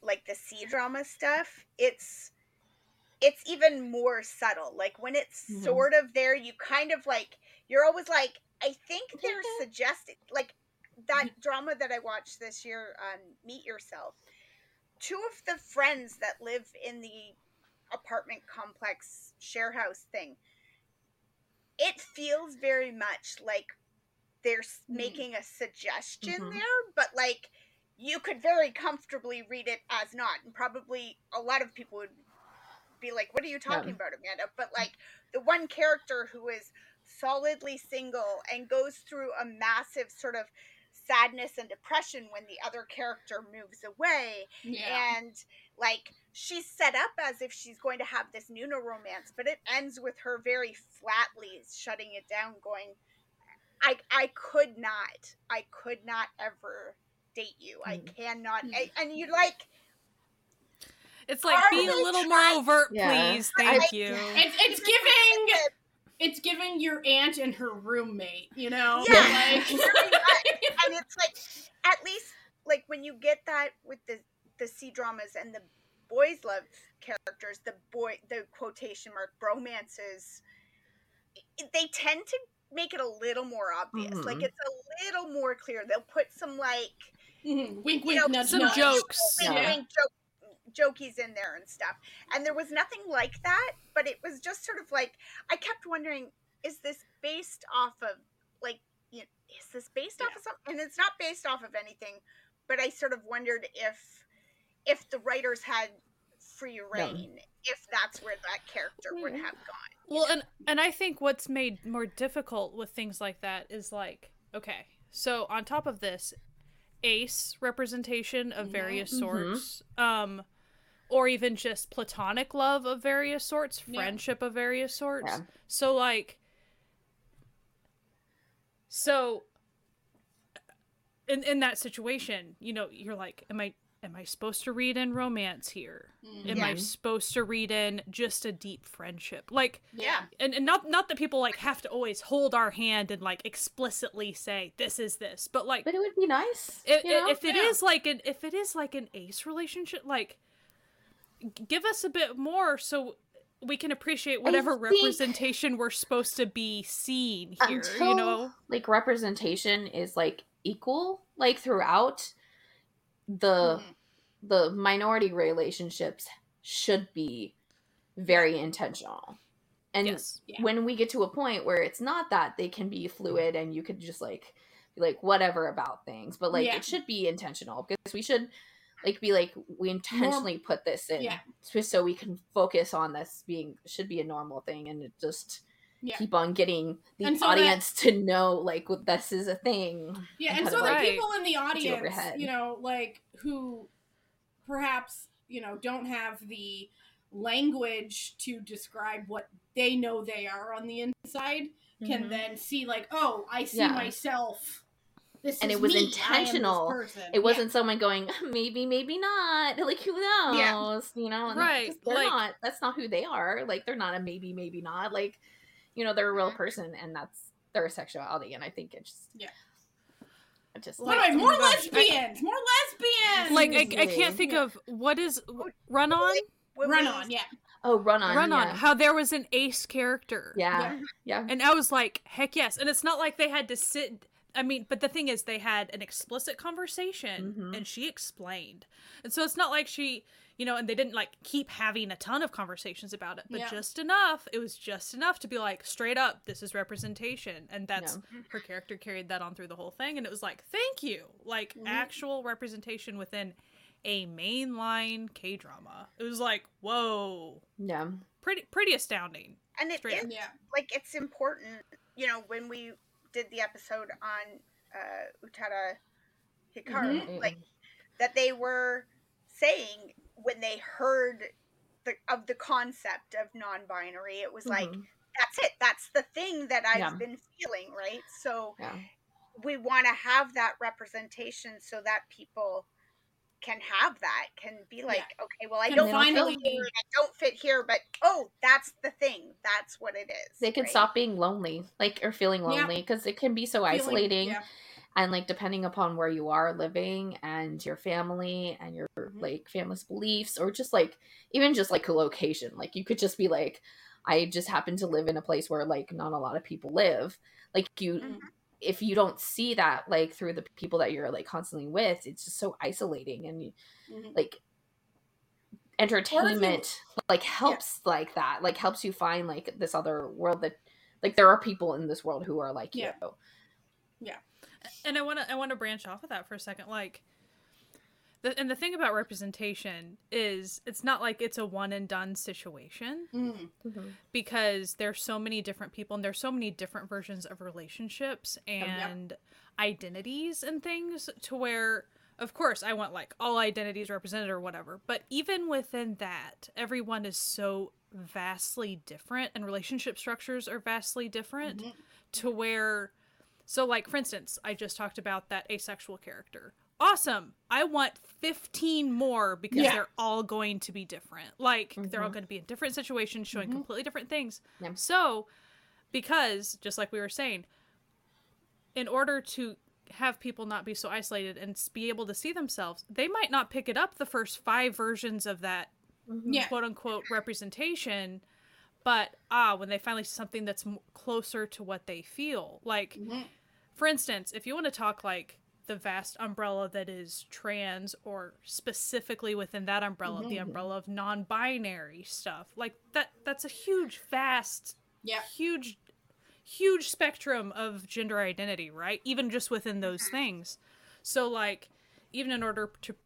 like the C drama stuff, it's it's even more subtle. Like when it's mm-hmm. sort of there, you kind of like you're always like, I think they're suggesting like. That drama that I watched this year, um, Meet Yourself, two of the friends that live in the apartment complex share house thing, it feels very much like they're mm. making a suggestion mm-hmm. there, but like you could very comfortably read it as not, and probably a lot of people would be like, what are you talking yeah. about, Amanda? But like the one character who is solidly single and goes through a massive sort of sadness and depression when the other character moves away yeah. and like she's set up as if she's going to have this Nuna romance, but it ends with her very flatly shutting it down, going, I I could not I could not ever date you. I cannot I, and you like it's like be a little trying? more overt yeah. please thank like, you it's, it's giving It's giving your aunt and her roommate, you know? Yeah. Like... and it's like, at least, like, when you get that with the, the C-dramas and the boys love characters, the boy, the quotation mark bromances, they tend to make it a little more obvious. Mm-hmm. Like, it's a little more clear. They'll put some, like, mm-hmm. wink, wink, know, nuts, some nuts. jokes. Wink, yeah. wink, joke, jokies in there and stuff, and there was nothing like that, but it was just sort of like I kept wondering, is this based off of like you know, is this based yeah. off of something? And it's not based off of anything, but I sort of wondered if if the writers had free reign no. if that's where that character yeah. would have gone. Well, and and I think what's made more difficult with things like that is like, okay, so on top of this, ace representation of various yeah. sorts, mm-hmm. um or even just platonic love of various sorts, friendship yeah. of various sorts. Yeah. So like, so in in that situation, you know, you're like, am I am I supposed to read in romance here? Mm-hmm. Am yeah. I supposed to read in just a deep friendship? Like, yeah. And, and not not that people like have to always hold our hand and like explicitly say this is this, but like, but it would be nice it, it, if it yeah. is like an if it is like an ace relationship, like. Give us a bit more so we can appreciate whatever representation we're supposed to be seeing here, until, you know? Like, representation is, like, equal, like, throughout the, mm-hmm. the minority relationships should be very intentional. And yes. yeah. when we get to a point where it's not that, they can be fluid and you could just, like, be, like, whatever about things. But, like, yeah. it should be intentional because we should... Like, be like, we intentionally Norm- put this in yeah. so we can focus on this being, should be a normal thing, and it just yeah. keep on getting the and audience so that, to know, like, well, this is a thing. Yeah, and, and so the like, people in the audience, you know, like, who perhaps, you know, don't have the language to describe what they know they are on the inside mm-hmm. can then see, like, oh, I see yeah. myself. This and it was me. intentional. It wasn't yeah. someone going, maybe, maybe not. Like, who knows? Yeah. You know, and right? They're like, not. That's not who they are. Like, they're not a maybe, maybe not. Like, you know, they're a real person, and that's their sexuality. And I think it's just, yeah. I just what like, do I? More lesbians. I, more lesbians. Like, I, I can't think yeah. of what is Run On. Run, Run On. Yeah. Oh, Run On. Run On. Yeah. How there was an ace character. Yeah. yeah. Yeah. And I was like, heck yes. And it's not like they had to sit. I mean, but the thing is, they had an explicit conversation, mm-hmm. and she explained. And so it's not like she, you know, and they didn't, like, keep having a ton of conversations about it, but yeah. just enough. It was just enough to be like, straight up, this is representation. And that's, yeah. her character carried that on through the whole thing. And it was like, thank you. Like, mm-hmm. actual representation within a mainline K-drama. It was like, whoa. Yeah. Pretty, pretty astounding. And it straight is, up. Yeah. like, it's important, you know, when we... did the episode on uh, Utada Hikaru, mm-hmm. like that they were saying when they heard the, of the concept of non-binary, it was mm-hmm. like, that's it. That's the thing that I've yeah. been feeling, right? So yeah. we want to have that representation so that people can have that, can be like, yeah. okay, well, I don't, finally, fit here, I don't fit here, but oh, that's the thing. That's what it is. They can right? stop being lonely, like, or feeling lonely, because yeah. it can be so feeling, isolating. Yeah. And, like, depending upon where you are living and your family and your, mm-hmm. like, family's beliefs, or just, like, even just, like, a location. Like, you could just be like, I just happen to live in a place where, like, not a lot of people live. Like, you, mm-hmm. if you don't see that, like, through the people that you're, like, constantly with, it's just so isolating. And, mm-hmm. like, entertainment, you... like, helps yeah. like that. Like, helps you find, like, this other world that, like, there are people in this world who are like yeah. you. Yeah. And I want to I want to branch off of that for a second. Like, the, and the thing about representation is it's not like it's a one and done situation mm-hmm. because there's so many different people and there's so many different versions of relationships and yep. identities and things, to where, of course, I want like all identities represented or whatever. But even within that, everyone is so vastly different and relationship structures are vastly different mm-hmm. to where... So, like, for instance, I just talked about that asexual character. Awesome. I want fifteen more because yeah. they're all going to be different. Like, mm-hmm. they're all going to be in different situations, showing mm-hmm. completely different things. Yeah. So, because, just like we were saying, in order to have people not be so isolated and be able to see themselves, they might not pick it up the first five versions of that mm-hmm. yeah. quote-unquote representation. But, ah, when they finally see something that's m- closer to what they feel, like... Mm-hmm. For instance, if you want to talk like the vast umbrella that is trans, or specifically within that umbrella, mm-hmm. the umbrella of non-binary stuff, like that, that's a huge, vast, yeah. huge, huge spectrum of gender identity, right? Even just within those things. So like, even in order to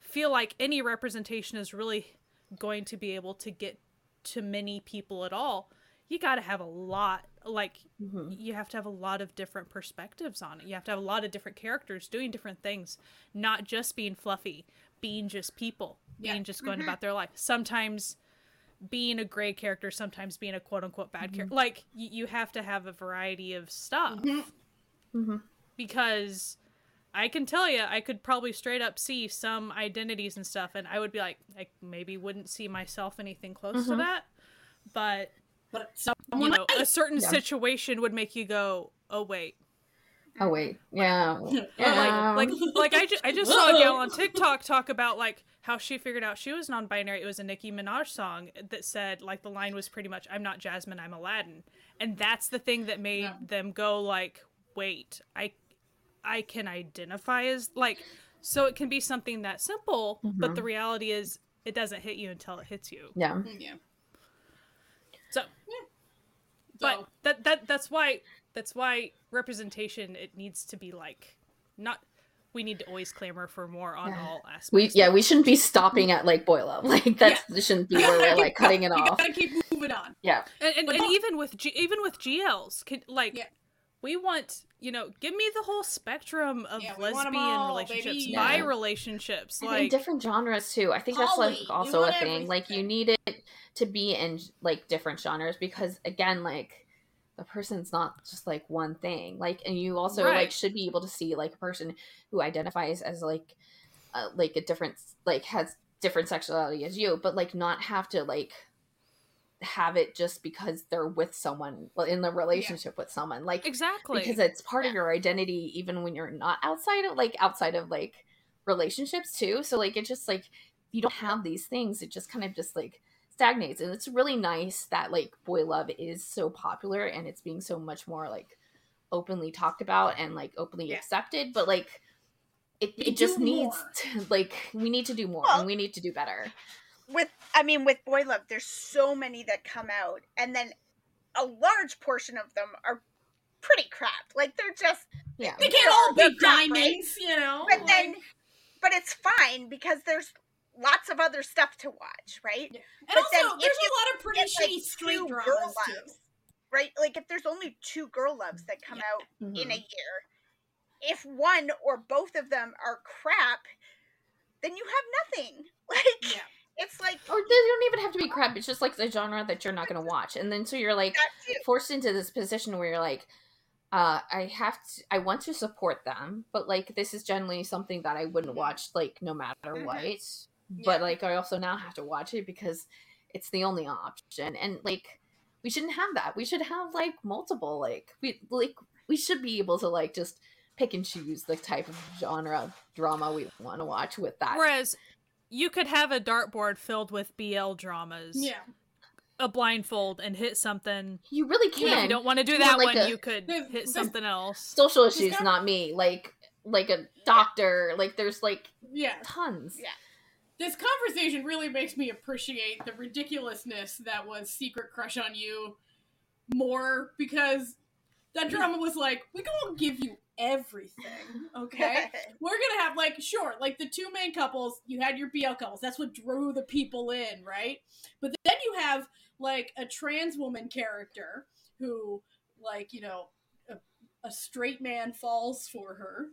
feel like any representation is really going to be able to get to many people at all, you got to have a lot, like, mm-hmm. you have to have a lot of different perspectives on it. You have to have a lot of different characters doing different things, not just being fluffy, being just people, being yeah. just going mm-hmm. about their life. Sometimes being a gray character, sometimes being a quote-unquote bad mm-hmm. character. Like, y- you have to have a variety of stuff. Mm-hmm. Mm-hmm. Because I can tell you, I could probably straight up see some identities and stuff, and I would be like, I maybe wouldn't see myself anything close mm-hmm. to that, but... But you know, a certain yeah. situation would make you go, oh, wait. Oh, wait. Yeah. yeah. Like, like, like I, ju- I just saw a gal on TikTok talk about, like, how she figured out she was non-binary. It was a Nicki Minaj song that said, like, the line was pretty much, I'm not Jasmine, I'm Aladdin. And that's the thing that made yeah. them go, like, wait, I, I can identify as, like, so it can be something that simple, mm-hmm. but the reality is it doesn't hit you until it hits you. Yeah. Yeah. So, yeah. but so. that that that's why that's why representation, it needs to be like, not, we need to always clamor for more on yeah. all aspects. We yeah we shouldn't be stopping at like boil up, like that yeah. shouldn't be where we're like cutting it you off. Gotta keep moving on. Yeah, and and, and even with G, even with G Ls, can, like yeah. we want, you know, give me the whole spectrum of yeah, lesbian all, relationships, baby. bi yeah. relationships, and like in different genres too. I think that's like also a thing. Everything. Like you need it to be in like different genres, because again, like the person's not just like one thing, like, and you also right. like should be able to see like a person who identifies as like uh, like a different, like has different sexuality as you, but like not have to like have it just because they're with someone, in the relationship yeah. with someone, like exactly, because it's part yeah. of your identity even when you're not outside of like outside of like relationships too. So like it just like you don't have these things, it just kind of just like stagnates. And it's really nice that like boy love is so popular and it's being so much more like openly talked about and like openly yeah. accepted, but like it, it just needs to, like we need to do more well, and we need to do better with I mean with boy love. There's so many that come out, and then a large portion of them are pretty crap, like they're just yeah they can't all be diamonds, right? You know, but like... then but it's fine because there's lots of other stuff to watch, right? Yeah. And but also, then there's a lot of pretty shitty like, straight dramas, too. right? Like, if there's only two girl loves that come yeah. out mm-hmm. in a year, if one or both of them are crap, then you have nothing. Like, yeah. It's like... Or they don't even have to be crap. It's just, like, the genre that you're not going to watch. And then so you're, like, forced into this position where you're, like, uh, I have to... I want to support them, but, like, this is generally something that I wouldn't watch, like, no matter mm-hmm. what. Yeah. But, like, I also now have to watch it because it's the only option. And, like, we shouldn't have that. We should have, like, multiple, like... We, like, we should be able to, like, just pick and choose the type of genre drama we want to watch with that. Whereas... you could have a dartboard filled with B L dramas. Yeah. A blindfold and hit something. You really can. You know, if you don't want to do you that like one, a, you could there's, hit there's something else. Social Issues, gotta... Not Me. Like, like a doctor. Yeah. Like, there's, like, yeah. tons. Yeah. This conversation really makes me appreciate the ridiculousness that was Secret Crush on You more, because that drama was like, we gonna give you everything, okay? We're gonna have, like, sure, like, the two main couples, you had your B L couples, that's what drew the people in, right? But then you have, like, a trans woman character who, like, you know, a, a straight man falls for her.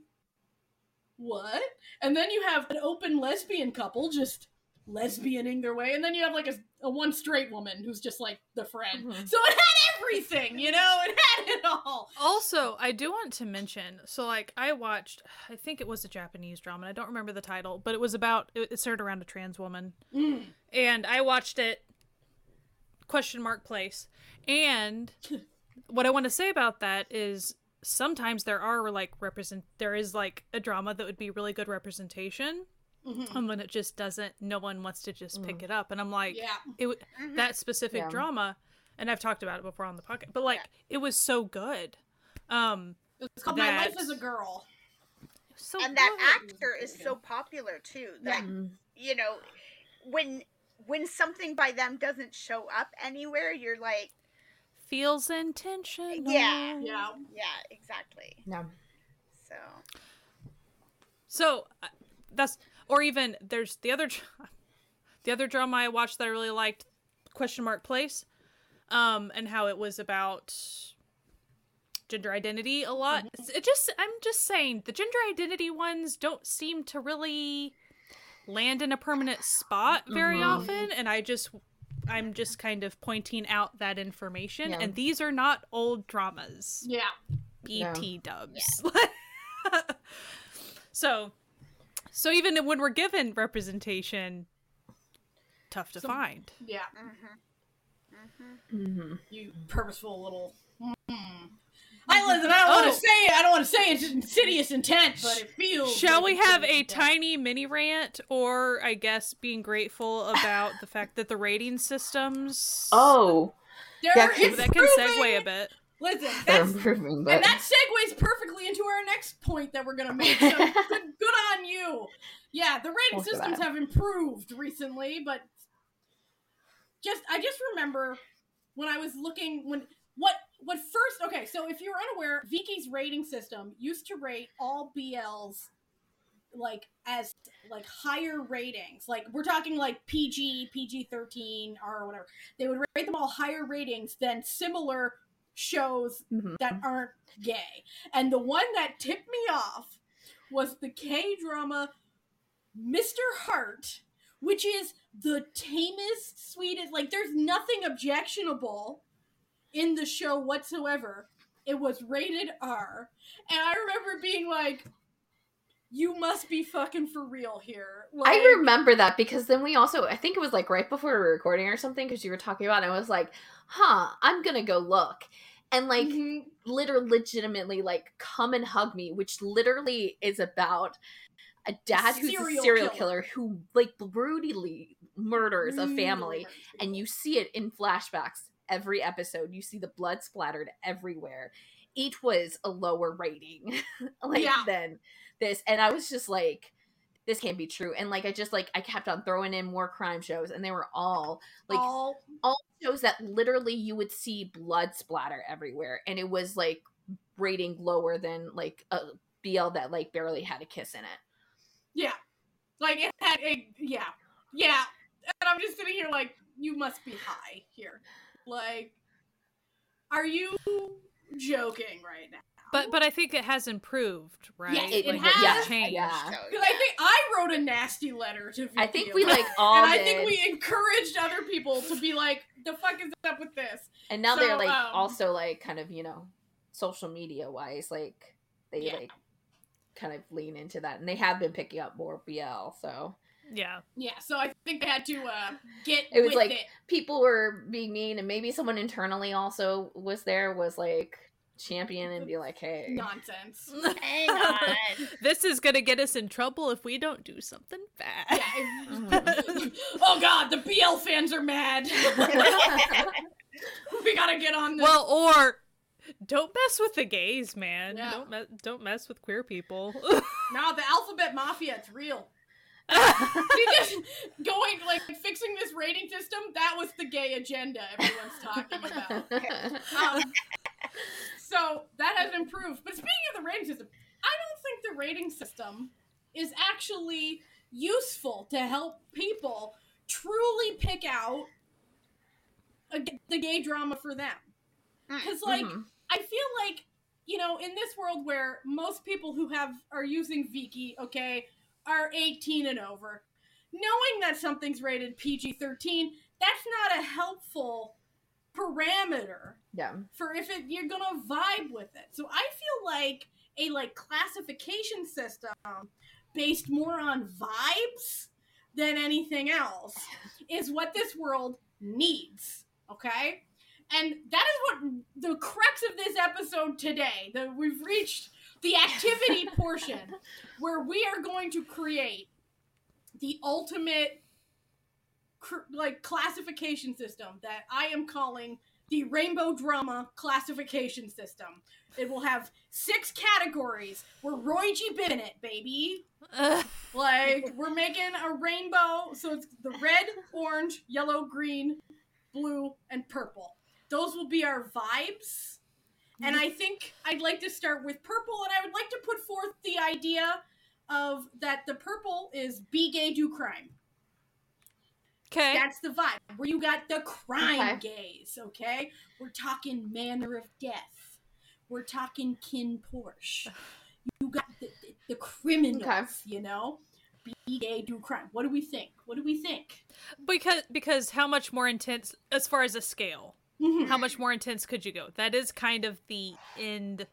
What? And then you have an open lesbian couple just lesbianing their way, and then you have, like, a, a one straight woman who's just, like, the friend. Mm-hmm. So it had everything, you know? It had it all! Also, I do want to mention, so, like, I watched, I think it was a Japanese drama, I don't remember the title, but it was about, it, it centered around a trans woman. Mm. And I watched it, Question Mark Place. And what I want to say about that is sometimes there are, like, represent, there is, like, a drama that would be really good representation. Mm-hmm. And when it just doesn't, no one wants to just mm-hmm. pick it up. And I'm like, yeah. it w- mm-hmm. that specific yeah. drama, and I've talked about it before on the podcast, but, like, yeah. it was so good. Um, it's called that... My Life as a Girl. So and good. That actor is so popular, too, that, mm-hmm. you know, when when something by them doesn't show up anywhere, you're like... Feels intentional. Yeah. Yeah, yeah exactly. No. So. So, uh, that's... Or even there's the other, the other drama I watched that I really liked, Question Mark Place, um, and how it was about gender identity a lot. Mm-hmm. It just I'm just saying the gender identity ones don't seem to really land in a permanent spot very mm-hmm. often, and I just I'm just kind of pointing out that information. Yeah. And these are not old dramas. Yeah, B T dubs. Yeah. so. So even when we're given representation, tough to so, find. Yeah. Mm-hmm. Mm-hmm. Mm-hmm. You purposeful little... Mm-hmm. I listen, I don't oh. want to say it. I don't want to say it's insidious intent, but it feels... Shall like we have a intent. Tiny mini rant, or I guess being grateful about the fact that the rating systems... Oh. There that can, that can segue a bit. Listen, that's, and that segues perfectly into our next point that we're going to make, so good, good on you. Yeah, the rating systems have improved recently, but just I just remember when I was looking, when what, what first, okay, so if you're unaware, Vicky's rating system used to rate all B Ls like as like higher ratings, like we're talking like P G, P G thirteen, R or whatever. They would rate them all higher ratings than similar shows mm-hmm. that aren't gay. And the one that tipped me off was the K-drama Mister Heart, which is the tamest, sweetest, like there's nothing objectionable in the show whatsoever. It was rated R. And I remember being like, you must be fucking for real here. Like, I remember that because then we also, I think it was like right before we were recording or something, because you were talking about it, and I was like, huh, I'm gonna go look. And like, mm-hmm. literally, legitimately, like, Come and Hug Me, which literally is about a dad a who's a serial killer. killer who like brutally murders mm-hmm. a family. And you see it in flashbacks every episode. You see the blood splattered everywhere. Each was a lower rating like yeah. than this, and I was just like, this can't be true. And like I just like I kept on throwing in more crime shows, and they were all like all, all shows that literally you would see blood splatter everywhere, and it was like rating lower than like a B L that like barely had a kiss in it. Yeah, like it had a yeah yeah and I'm just sitting here like, you must be high here. Like Are you joking right now? But but I think it has improved, right? Yeah, it, like, it has it changed. Yeah. Because I think I wrote a nasty letter to. I think we like all. And did. I think we encouraged other people to be like, "The fuck is up with this?" And now so, they're like um, also like kind of you know, social media wise, like they yeah. like kind of lean into that, and they have been picking up more B L. So yeah, yeah. So I think they had to uh, get. It was with like it. People were being mean, and maybe someone internally also was there was like. Champion and be like, hey, nonsense. Hang on. This is gonna get us in trouble if we don't do something bad. Yeah. Oh god, the B L fans are mad. We gotta get on this. Well, or don't mess with the gays, man. No. Don't me- don't mess with queer people. No, the alphabet mafia, it's real. Because going like fixing this rating system, that was the gay agenda everyone's talking about. Um, so that has improved. But speaking of the rating system, I don't think the rating system is actually useful to help people truly pick out a, the gay drama for them. Because, like, mm-hmm. I feel like, you know, in this world where most people who have are using Viki, okay, are eighteen and over, knowing that something's rated P G thirteen, that's not a helpful parameter yeah. for if it, you're gonna vibe with it. So I feel like a like classification system based more on vibes than anything else is what this world needs. Okay, and that is what the crux of this episode today. That we've reached the activity portion where we are going to create the ultimate. Like classification system that I am calling the Rainbow Drama Classification System. It will have six categories. We're Roy G. Bennett, baby. Uh. Like we're making a rainbow. So it's the red, orange, yellow, green, blue, and purple. Those will be our vibes. And I think I'd like to start with purple. And I would like to put forth the idea of that the purple is be gay, do crime. Okay. That's the vibe. Where you got the crime okay. gaze, okay? We're talking manner of death. We're talking kin Porsche. You got the, the, the criminals, okay. you know? Be gay, do crime. What do we think? What do we think? Because because how much more intense, as far as a scale, mm-hmm. how much more intense could you go? That is kind of the end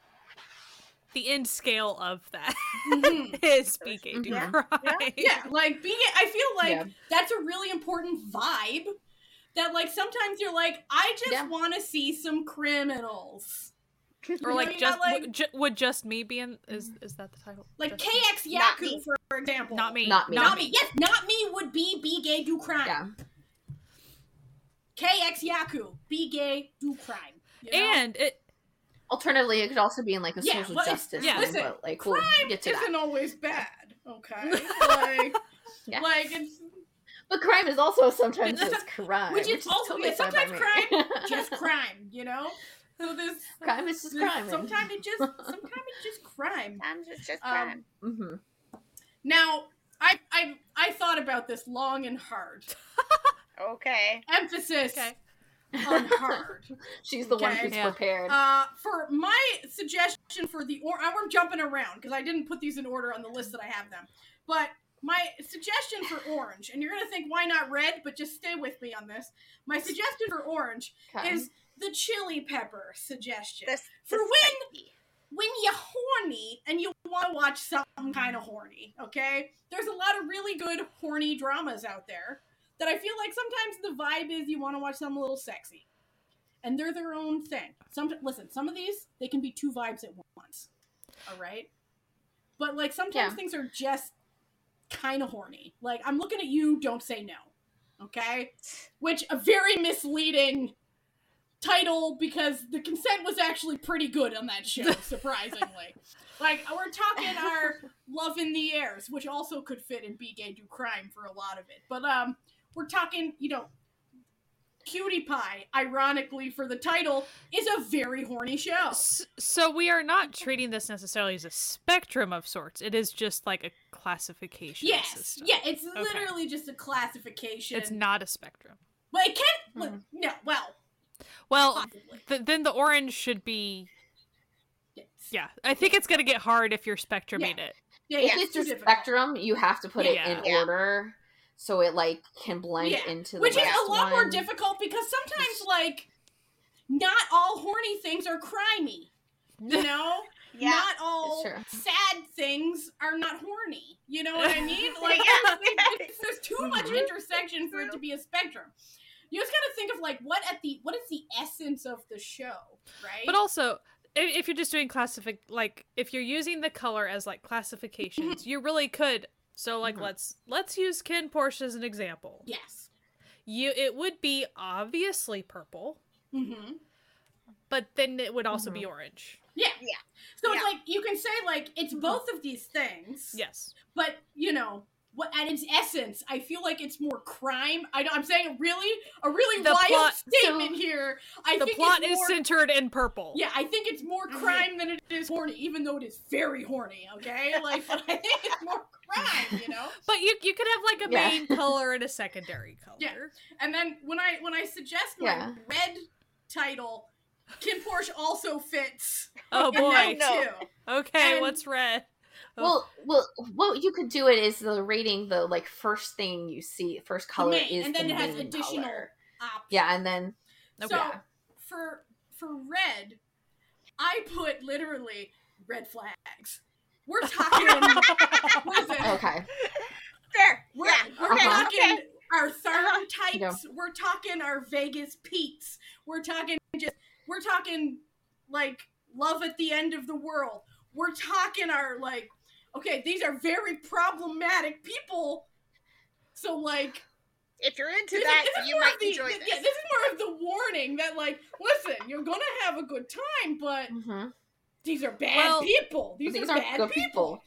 the end scale of that mm-hmm. is be gay, do crime. Yeah. yeah, like being, I feel like yeah. that's a really important vibe that like sometimes you're like, I just yeah. want to see some criminals. Or like just, got, like, would, ju- would just me be in, is is that the title? Like just K X Yaku, for, for example. Not me. Not me. Not, not me. me. Yes, not me would be be gay, do crime. Yeah. K X Yaku, be gay, do crime. You know? And it, alternatively, it could also be in, like, a yeah, social well, justice yeah. thing, but, like, we'll get to that. Crime isn't always bad, okay? Like, yeah. like, it's... But crime is also sometimes just crime. Which is also, totally yeah, sometimes crime, just crime, you know? So there's... Crime is just crime. Sometimes it just, sometimes it's just crime. Sometimes it's just crime. Um, mm-hmm. Now, I, I, I thought about this long and hard. Okay. Emphasis. Okay. On hard. She's the okay. one who's yeah. prepared. Uh, for my suggestion for the or I'm jumping around because I didn't put these in order on the list that I have them. But my suggestion for orange, and you're gonna think why not red, but just stay with me on this. My suggestion for orange okay. is the chili pepper suggestion. This, this for when when you're horny and you want to watch something kind of horny. Okay, there's a lot of really good horny dramas out there. That I feel like sometimes the vibe is you want to watch something a little sexy. And they're their own thing. Some Listen, some of these, they can be two vibes at once. All right? But, like, sometimes yeah. things are just kind of horny. Like, I'm looking at you, don't say no. Okay? Which, a very misleading title because the consent was actually pretty good on that show, surprisingly. Like, we're talking our Love in the Airs, which also could fit in Be Gay, Do Crime for a lot of it. But, um... we're talking, you know, Cutie Pie, ironically for the title, is a very horny show. So we are not treating this necessarily as a spectrum of sorts. It is just like a classification yes. system. Yeah, it's okay. literally just a classification. It's not a spectrum. But it can, mm. no, well, Well, th- then the orange should be... Yes. Yeah, I think it's going to get hard if your spectrum yeah. ain't it. Yeah, yeah, if it's, it's a spectrum, you have to put yeah. it in yeah. order so it, like, can blend yeah. into the Which last is a lot one. More difficult because sometimes, like, not all horny things are crimey, you know? Yeah, not all sad things are not horny. You know what I mean? Like, yeah, yeah. there's too much mm-hmm. intersection for it to be a spectrum. You just gotta think of like what at the what is the essence of the show, right? But also, if you're just doing classific, like if you're using the color as like classifications, you really could. So like mm-hmm. let's let's use Ken Porsche as an example. Yes, you it would be obviously purple, mm-hmm. but then it would also mm-hmm. be orange. Yeah, yeah. So yeah. it's like, you can say, like, it's both of these things. Yes. But, you know, what at its essence, I feel like it's more crime. I don't, I'm saying really, a really the wild plot, statement so here. I the think plot it's more, is centered in purple. Yeah, I think it's more crime than it is horny, even though it is very horny, okay? Like, but I think it's more crime, you know? But you you could have, like, a yeah. main color and a secondary color. Yeah. And then when I, when I suggest my yeah. red title... Kim Porsche also fits. Oh boy! No. Okay, and, what's red? Oh. Well, well, what you could do it is the rating the like first thing you see, first color main, is and then the it has additional color. Options. Yeah, and then okay. so yeah. for for red, I put literally red flags. We're talking. What is it? Okay. Fair. We're, yeah. We're uh-huh. talking okay. our third types. You know. We're talking our Vegas Pete's. We're talking just. We're talking, like, love at the end of the world. We're talking our, like, okay, these are very problematic people. So, like... If you're into this, that, this you might the, enjoy this. Yeah, this is more of the warning that, like, listen, you're going to have a good time, but mm-hmm. these are bad well, people. These, these are bad people. people.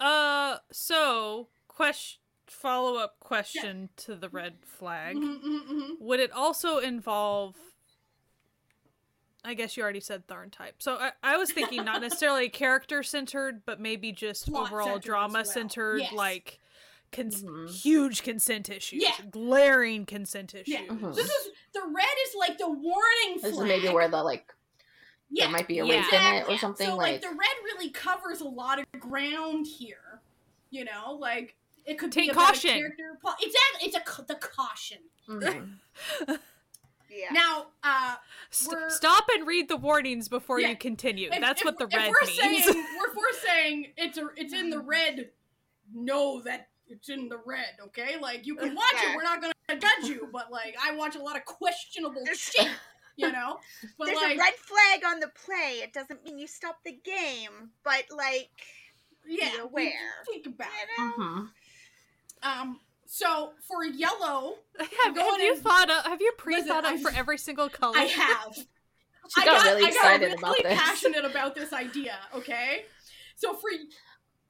Uh, so, question... follow-up question yeah. to the red flag. Mm-hmm, mm-hmm, mm-hmm. Would it also involve... I guess you already said Tharn type. So I, I was thinking not necessarily character-centered, but maybe just Plot overall drama-centered, well. yes. like cons- mm-hmm. huge consent issues, yeah. glaring consent issues. Yeah. Mm-hmm. This is, the red is like the warning flag. This is maybe where the, like, yeah. there might be a yeah. race exactly. in it or something. So, like, like, the red really covers a lot of ground here, you know? Like, it could take be about caution. A character... Exactly, it's a, the caution. Mm-hmm. Yeah. Now, uh, St- stop and read the warnings before yeah. you continue. If, That's if, what the red we're means. Saying, if we're saying it's a, it's in the red, know that it's in the red, okay? Like, you can watch yeah. it, we're not gonna judge you, but, like, I watch a lot of questionable shit, you know? But There's like, a red flag on the play. It doesn't mean you stop the game, but, like, yeah, be aware. Think about it. You know? mm-hmm. Um... So for yellow, have, have you thought? Up, have you pre-thought up for every single color? I have. She I got, got really excited I got really about this. Passionate about this idea. Okay, so for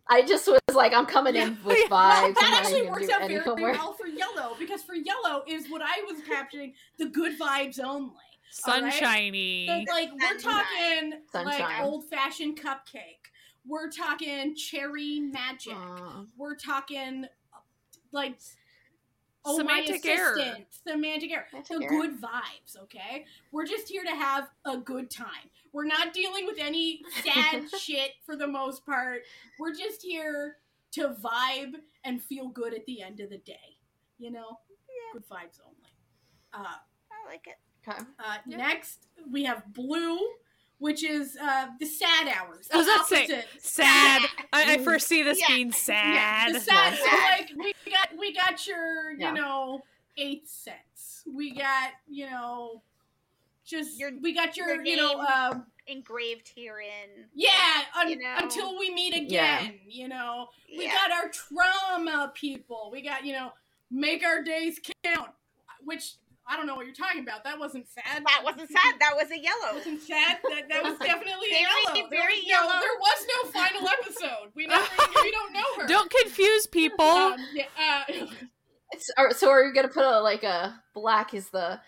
I just was like, I'm coming yeah, in with yeah. vibes. Well, that actually works out very, very well for yellow because for yellow is what I was capturing: the good vibes only, sunshiny. Right? So, like we're talking Sunshine. like old-fashioned cupcake. We're talking cherry magic. Uh. We're talking. Like, oh, Semantic Error. Semantic Error. So good vibes, okay? We're just here to have a good time. We're not dealing with any sad shit for the most part. We're just here to vibe and feel good at the end of the day. You know? Yeah. Good vibes only. Uh, I like it. Okay. Uh, yeah. Next, we have blue. Which is uh, the sad hours. I was about to say sad. I, I foresee this yeah. being sad. Yeah. The sad, so like we got, we got your, yeah. you know, eighth sense. We got, you know, just your, we got your, you know, uh, engraved herein. Yeah, un- you know? Until we meet again. Yeah. You know, we yeah. got our trauma people. We got, you know, make our days count, which. I don't know what you're talking about. That wasn't sad. That wasn't sad. That was a yellow. That wasn't sad. That, that was definitely very, a yellow. Very there yellow. No, there was no final episode. We never, we don't know her. Don't confuse people. Um, yeah, uh, it's, so are you going to put a, like a black is the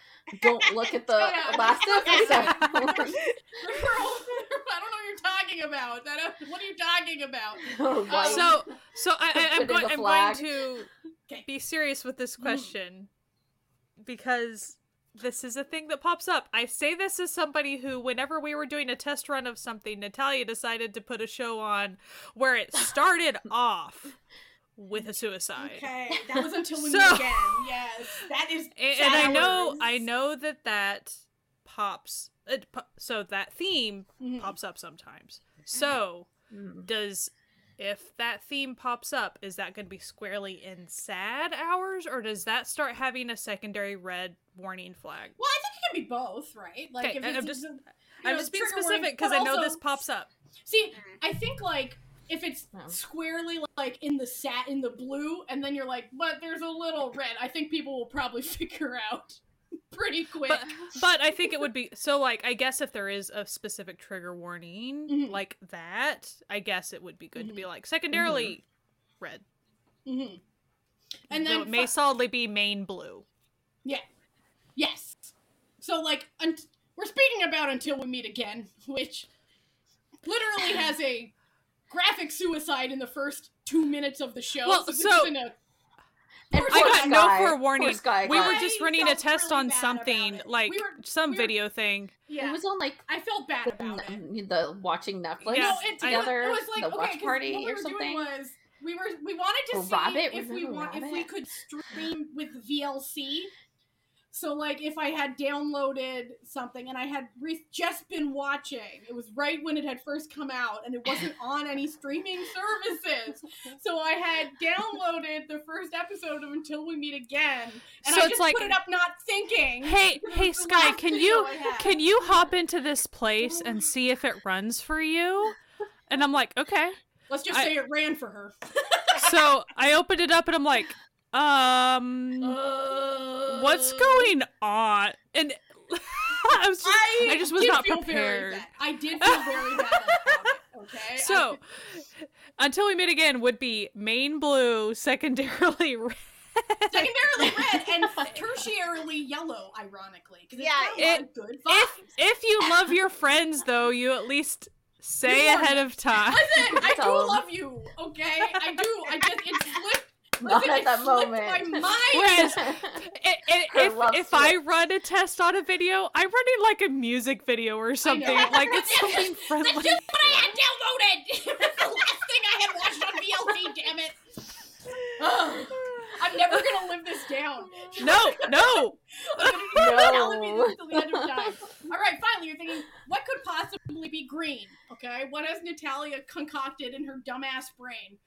don't look at the yeah. last episode? I don't know what you're talking about. That, what are you talking about? Oh, wow. So, so I, I, I'm, going, I'm going to okay. be serious with this question. Mm. Because this is a thing that pops up. I say this as somebody who, whenever we were doing a test run of something, Natalia decided to put a show on where it started off with a suicide. Okay, that was Until We Meet so, Again. Yes, that is. And, and I know, I know that that pops. It, so that theme mm-hmm. pops up sometimes. So mm. does. If that theme pops up, is that going to be squarely in sad hours, or does that start having a secondary red warning flag? Well, I think it can be both, right? Like, okay, if it's, I'm just, I'm know, just being specific because I know this pops up. See, I think like if it's oh. squarely like in the sat in the blue, and then you're like, but there's a little red. I think people will probably figure out pretty quick. But, but I think it would be so. Like, I guess if there is a specific trigger warning mm-hmm. like that, I guess it would be good mm-hmm. to be like secondarily mm-hmm. red, mm-hmm. and then so it may fu- solidly be main blue. Yeah. Yes. So like un- we're speaking about Until We Meet Again, which literally has a graphic suicide in the first two minutes of the show. Well, so. This so- is I got guy, no forewarning. We were just running a test really on something, like we were, some we were, video thing. Yeah. It was on like I felt bad about the, it. The watching Netflix yeah, no, it, together, it was, it was like, the okay, watch party what we or something. Was, we were we wanted to see Rabbit, if we want, if we could stream with V L C. So like if I had downloaded something and I had re- just been watching, it was right when it had first come out and it wasn't on any streaming services. So I had downloaded the first episode of Until We Meet Again, and so I just like, put it up not thinking. Hey, hey Sky, can you can you hop into this place and see if it runs for you? And I'm like, okay. Let's just I, say it ran for her. So I opened it up and I'm like, um. Uh... what's going on? And I was just, I, I just was not prepared. I did feel very bad about it, okay? So, I, Until We Meet Again would be main blue, secondarily red. Secondarily red, and tertiarily yellow, ironically. It's yeah, it, good if, if you love your friends, though, you at least say you ahead of time. Listen, I do love you, okay? I do. I just, it slipped. Not at that moment. Whereas, it, it, if if it. I run a test on a video, I'm running like a music video or something. Like it's something friendly. That's just what I had downloaded. That's the last thing I had watched on V L C. Damn it! Ugh. I'm never gonna live this down. No, no. I'm gonna be no. This till the end of time. All right, finally, you're thinking, what could possibly be green? Okay, what has Natalia concocted in her dumbass brain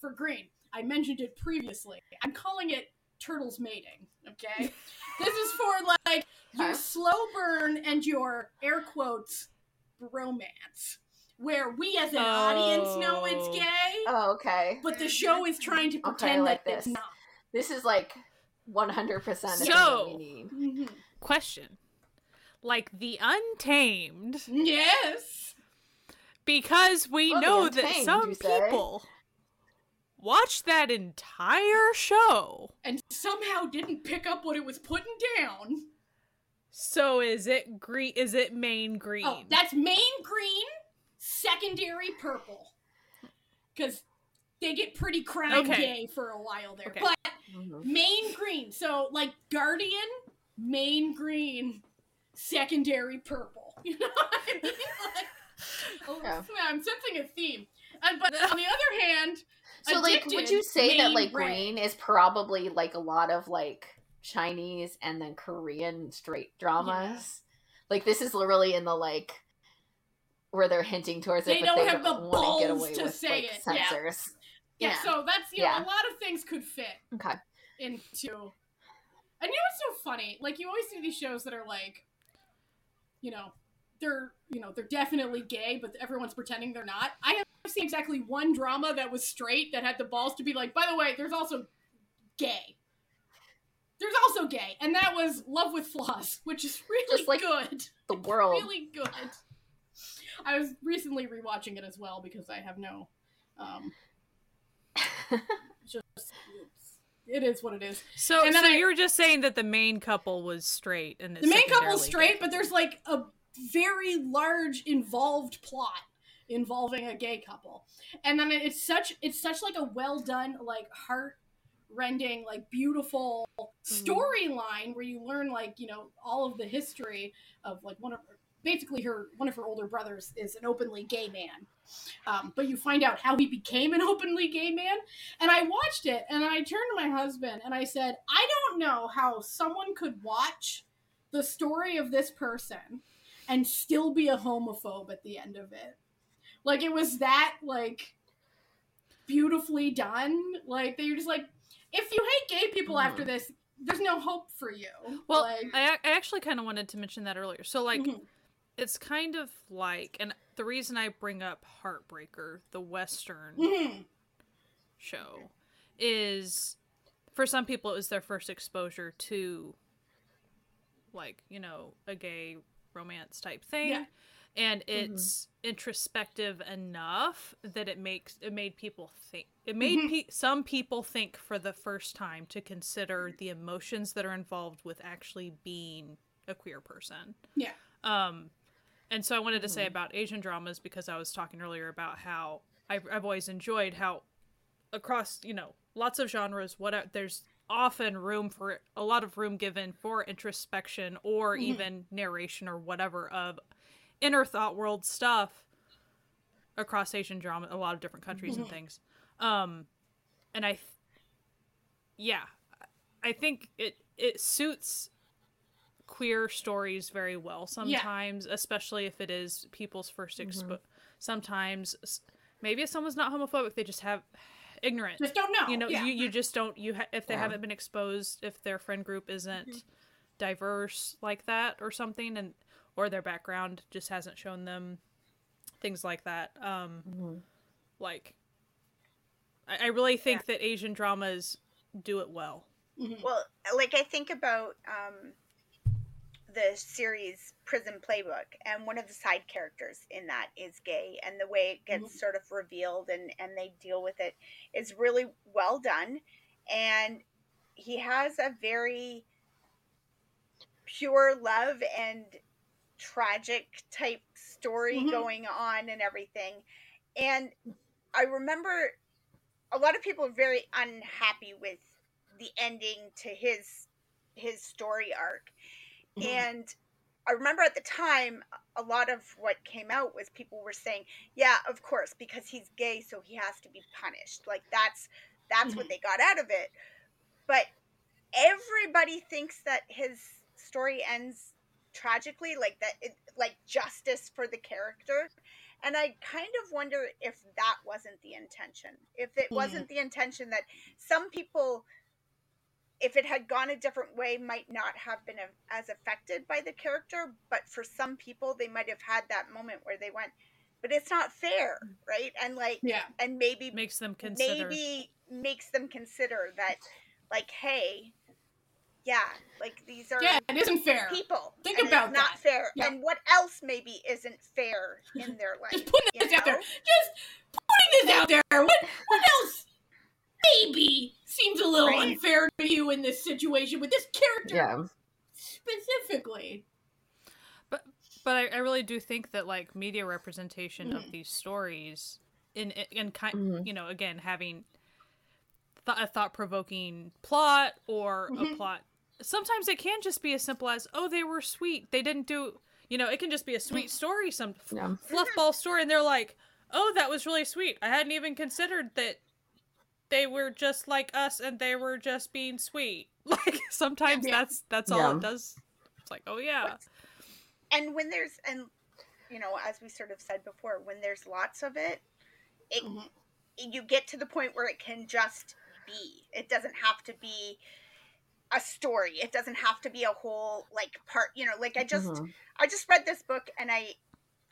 for green? I mentioned it previously. I'm calling it turtles mating, okay? This is for, like, your slow burn and your, air quotes, bromance, where we as an oh. audience know it's gay. Oh, okay. But the show is trying to pretend okay, like that this. It's not. This is, like, one hundred percent so, we need. Mm-hmm. Question. Like, The Untamed. Yes. Because we oh, know untamed, that some people... watched that entire show and somehow didn't pick up what it was putting down. So is it green? Is it main green? Oh, that's main green, secondary purple. Because they get pretty crime okay. gay for a while there. Okay. But mm-hmm. main green. So like Guardian, main green, secondary purple. You know what I mean? Like, oh, yeah. I'm sensing a theme. And, but on the other hand, so addicted, like, would you say that like red. Green is probably like a lot of like Chinese and then Korean straight dramas? Yeah. Like this is really in the like where they're hinting towards they it, but they don't want to get away to with say like, it. Censors. Yeah. Yeah. yeah, so that's you yeah. know a lot of things could fit okay. into. And you know what's so funny? Like you always see these shows that are like, you know. They're, you know, they're definitely gay, but everyone's pretending they're not. I have seen exactly one drama that was straight that had the balls to be like, by the way, there's also gay. There's also gay. And that was Love with Flaws, which is really Just like good. The world. It's really good. I was recently rewatching it as well because I have no, um, just, it is what it is. So, and so I, you were just saying that the main couple was straight. And the main couple was straight, gay. But there's like a very large involved plot involving a gay couple, and then it's such it's such like a well done like heart rending like beautiful storyline where you learn like, you know, all of the history of like one of her, basically her one of her older brothers is an openly gay man, um, but you find out how he became an openly gay man. And I watched it and I turned to my husband and I said, I don't know how someone could watch the story of this person and still be a homophobe at the end of it. Like, it was that like beautifully done. Like, they were just like, if you hate gay people mm-hmm. after this, there's no hope for you. Well, like, I, I actually kind of wanted to mention that earlier. So, like, mm-hmm. it's kind of like, and the reason I bring up Heartbreaker, the Western mm-hmm. show, is for some people it was their first exposure to, like, you know, a gay romance type thing. Yeah. And it's mm-hmm. introspective enough that it makes it made people think. It made mm-hmm. pe- some people think for the first time to consider the emotions that are involved with actually being a queer person. Yeah. Um, and so I wanted to mm-hmm. say about Asian dramas, because I was talking earlier about how I've, I've always enjoyed how across, you know, lots of genres, what I, there's often room for a lot of room given for introspection or mm-hmm. even narration or whatever of inner thought world stuff across Asian drama, a lot of different countries mm-hmm. and things. Um, and I, th- yeah, I think it, it suits queer stories very well sometimes, yeah. especially if it is people's first expo- mm-hmm. sometimes maybe if someone's not homophobic, they just have ignorant, just don't know, you know, yeah. you, you just don't, you, ha- if they yeah. haven't been exposed, if their friend group isn't mm-hmm. diverse like that or something. And, or their background just hasn't shown them things like that. Um, mm-hmm. Like, I, I really think yeah. that Asian dramas do it well. Mm-hmm. Well, like, I think about um, the series Prison Playbook, and one of the side characters in that is gay, and the way it gets mm-hmm. sort of revealed and, and they deal with it is really well done. And he has a very pure love and tragic type story mm-hmm. going on and everything. And I remember a lot of people were very unhappy with the ending to his his story arc. Mm-hmm. And I remember at the time a lot of what came out was people were saying, yeah, of course, because he's gay, so he has to be punished. Like, that's that's mm-hmm. what they got out of it. But everybody thinks that his story ends tragically, like that, it, like justice for the character. And I kind of wonder if that wasn't the intention, if it yeah. wasn't the intention that some people, if it had gone a different way, might not have been a, as affected by the character. But for some people, they might have had that moment where they went, but it's not fair, right? And like, yeah. and maybe makes them consider, maybe makes them consider that, like, hey, yeah, like, these are yeah, it isn't fair. People. Think about it's not that. Fair. Yeah. And what else maybe isn't fair in their life? Just putting this know? out there. Just putting this out there. What what else maybe seems a little right. unfair to you in this situation with this character yeah. specifically? But but I, I really do think that, like, media representation mm. of these stories in in kind mm. you know, again, having th- a thought provoking plot or mm-hmm. a plot. Sometimes it can just be as simple as, oh, they were sweet. They didn't do, you know, it can just be a sweet story, some yeah. fluffball story. And they're like, oh, that was really sweet. I hadn't even considered that they were just like us and they were just being sweet. Like, sometimes yeah. that's, that's yeah. all it does. It's like, oh yeah. And when there's, and you know, as we sort of said before, when there's lots of it, it mm-hmm. you get to the point where it can just be, it doesn't have to be a story, it doesn't have to be a whole, like, part, you know, like, I just mm-hmm. I just read this book, and I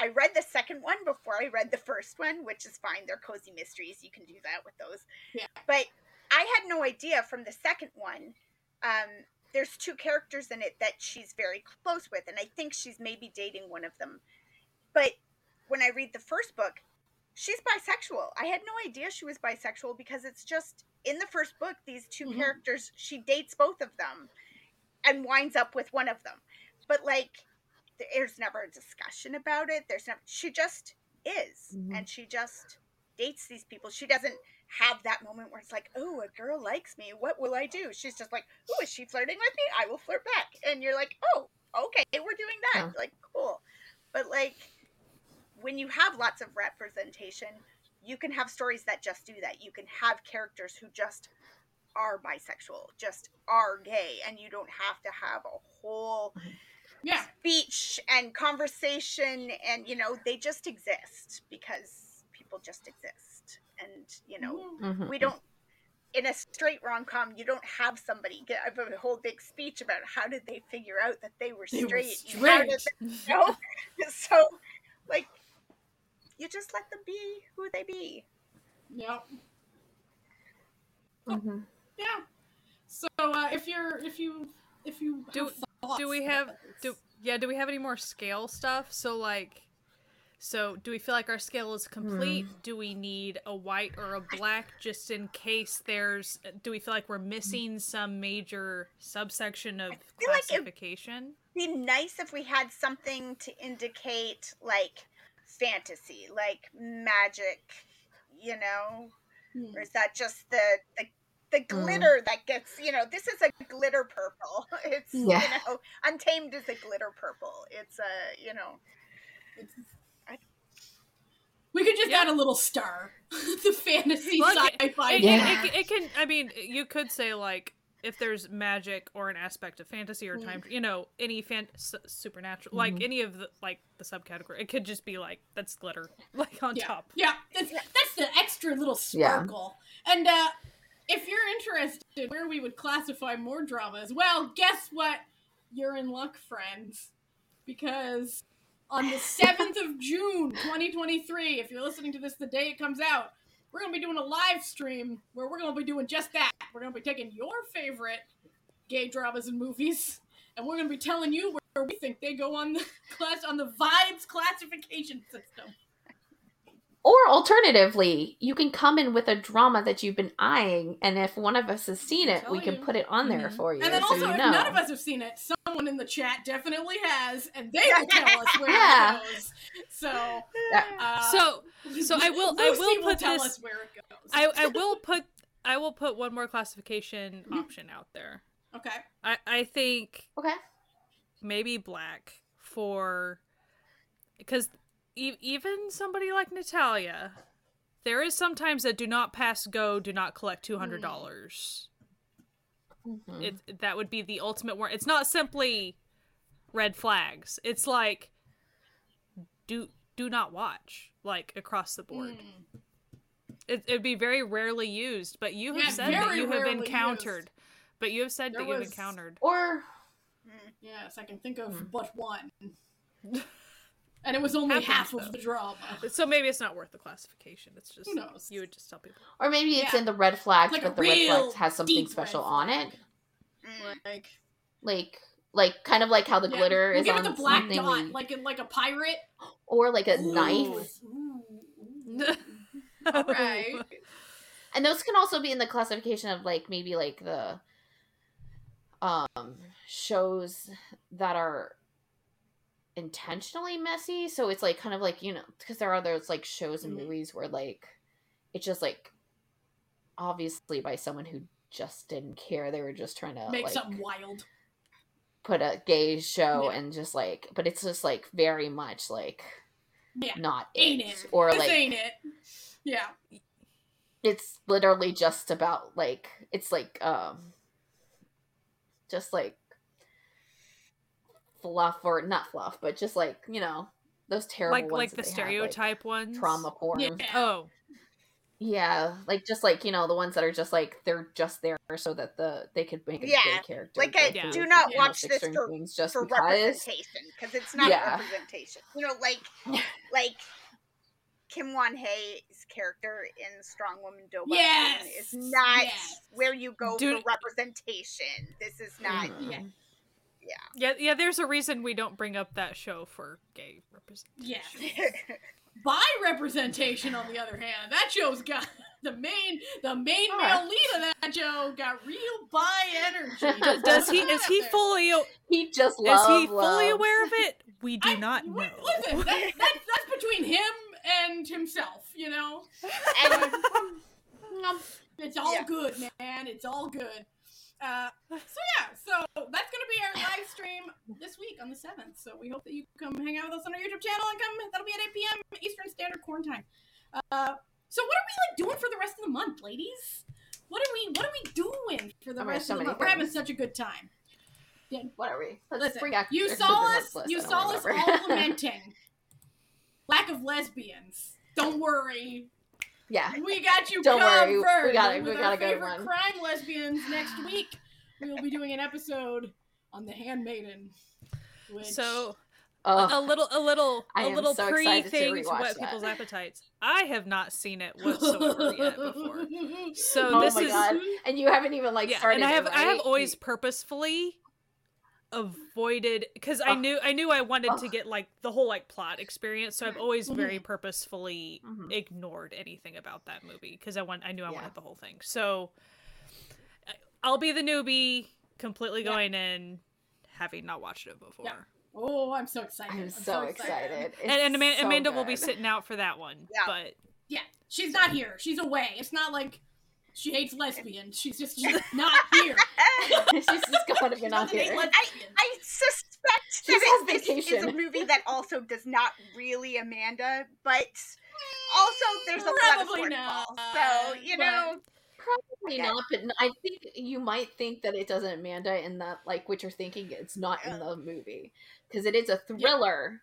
I read the second one before I read the first one, which is fine, they're cozy mysteries, you can do that with those, yeah. but I had no idea from the second one, um there's two characters in it that she's very close with, and I think she's maybe dating one of them, but when I read the first book, she's bisexual. I had no idea she was bisexual, because it's just in the first book, these two mm-hmm. characters, she dates both of them and winds up with one of them. But, like, there's never a discussion about it. There's never, she just is. Mm-hmm. And she just dates these people. She doesn't have that moment where it's like, oh, a girl likes me. What will I do? She's just like, oh, is she flirting with me? I will flirt back. And you're like, oh, okay, we're doing that. Yeah. Like, cool. But like, when you have lots of representation, you can have stories that just do that. You can have characters who just are bisexual, just are gay, and you don't have to have a whole yeah. speech and conversation. And, you know, they just exist because people just exist. And, you know, mm-hmm. we don't, in a straight rom-com, you don't have somebody give a whole big speech about how did they figure out that they were straight. They were straight. How did they, you know? So, like, you just let them be who they be. Yep. Mm-hmm. Oh, yeah. So uh, if you're if you if you do do we have do yeah do we have any more scale stuff? So like, so do we feel like our scale is complete? Mm. Do we need a white or a black just in case there's? Do we feel like we're missing some major subsection of classification? Like it'd be nice if we had something to indicate like. Fantasy, like magic, you know, mm. or is that just the the, the glitter mm. that gets, you know, this is a glitter purple. It's yeah. you know, Untamed is a glitter purple. It's a you know, it's, I, we could just yeah. add a little star. The fantasy well, sci-fi. It, yeah. it, it, it can. I mean, you could say like if there's magic or an aspect of fantasy or mm. time, you know, any fan su- supernatural, like mm. any of the, like the subcategory, it could just be like, that's glitter, like on yeah. top. Yeah. That's, that's the extra little sparkle. Yeah. And, uh, if you're interested where we would classify more dramas, well, guess what? You're in luck, friends. Because on the seventh of June, twenty twenty-three, if you're listening to this the day it comes out, we're going to be doing a live stream where we're going to be doing just that. We're going to be taking your favorite gay dramas and movies, and we're going to be telling you where we think they go on the class on the vibes classification system. Or alternatively, you can come in with a drama that you've been eyeing, and if one of us has seen it, we you. can put it on there mm-hmm. for you. And then also, so you know. If none of us have seen it, someone in the chat definitely has, and they will tell us where yeah. it goes. So, uh, so, so I will. Lucy I will put will tell this. Us where it goes. I, I will put. I will put one more classification mm-hmm. option out there. Okay. I, I think. Okay. Maybe black for, because e- even somebody like Natalia, there is sometimes that do not pass go, do not collect two hundred dollars. Mm-hmm. It that would be the ultimate warrant. It's not simply red flags. It's like. Do do not watch, like, across the board. Mm. It would be very rarely used, but you have yeah, said that you have encountered. Used. But you have said there that was... you have encountered. Or, mm, yes, I can think of mm. but one. And it was only half, half of the drama. So maybe it's not worth the classification. It's just, who knows? You would just tell people. Or maybe it's yeah. in the red flags, like but the red flags has something special on it. Like, like... Like, kind of like how the yeah. glitter we'll is give on it the black something. Dot, like a, like a pirate. Or like a Ooh. Knife. Ooh. All right. And those can also be in the classification of like, maybe like the um, shows that are intentionally messy. So it's like, kind of like, you know, because there are those like shows and mm-hmm. movies where like, it's just like, obviously by someone who just didn't care. They were just trying to make like, something wild. Put a gay show yeah. and just like, but it's just like very much like yeah. not ain't it. it or this like ain't it. Yeah, it's literally just about like it's like um just like fluff or not fluff but just like, you know, those terrible like, ones like the stereotype have, like, ones trauma porn yeah. oh yeah, like just like, you know, the ones that are just like they're just there so that the they could make a yeah. gay character. Like I yeah. do not yeah. watch this for, just for because. representation because it's not yeah. representation. You know, like like Kim Wan He's character in Strong Woman Doba yes! is not yes. where you go Dude. for representation. This is not mm-hmm. yeah. yeah. Yeah, yeah, there's a reason we don't bring up that show for gay representation. Yeah. By representation, on the other hand, that show's got the main, the main oh. male lead of that show got real bi energy. Does, does he? Is he fully? He just is love, he fully love. aware of it? We do I, not know. Listen, that, that, that's between him and himself, you know. And them. It's all yeah. good, man. It's all good. Uh, so yeah, so that's going to be our live stream this week on the seventh. So we hope that you come hang out with us on our YouTube channel and come. That'll be at eight p.m. Eastern Standard Corn Time. Uh, so what are we like doing for the rest of the month, ladies? What are we? What are we doing for the oh, rest so of the month? Things. We're having such a good time. Yeah. What are we? Let's Listen, bring you saw us. You saw us all lamenting lack of lesbians. Don't worry. Yeah, we got you Don't covered. Worry. We got it. We got a good one. Favorite crime lesbians next week. We will be doing an episode on The Handmaiden. Which... So uh, a little, a little, I a little so pre thing to whet people's appetites. I have not seen it whatsoever yet before. So oh this my is, God. And you haven't even like yeah, started. And I have, it, right? I have always purposefully avoided because oh. I knew I knew I wanted oh. to get like the whole like plot experience, so I've always very purposefully mm-hmm. ignored anything about that movie because I want I knew I yeah. wanted the whole thing. So I'll be the newbie, completely yeah. going in, having not watched it before. Yeah. Oh, I'm so excited! I'm, I'm so, so excited! excited. And, and Amanda, so Amanda will be sitting out for that one, yeah. but yeah, she's not here. She's away. It's not like. She hates lesbians. She's just she's not here. She's just going to be not here. I, I suspect she's that it, this is a movie that also does not really Amanda, but also there's a probably lot of not. So, you but, know. Probably yeah. not, but I think you might think that it doesn't Amanda in that, like, what you're thinking, it's not in the movie. Because it is a thriller, yeah.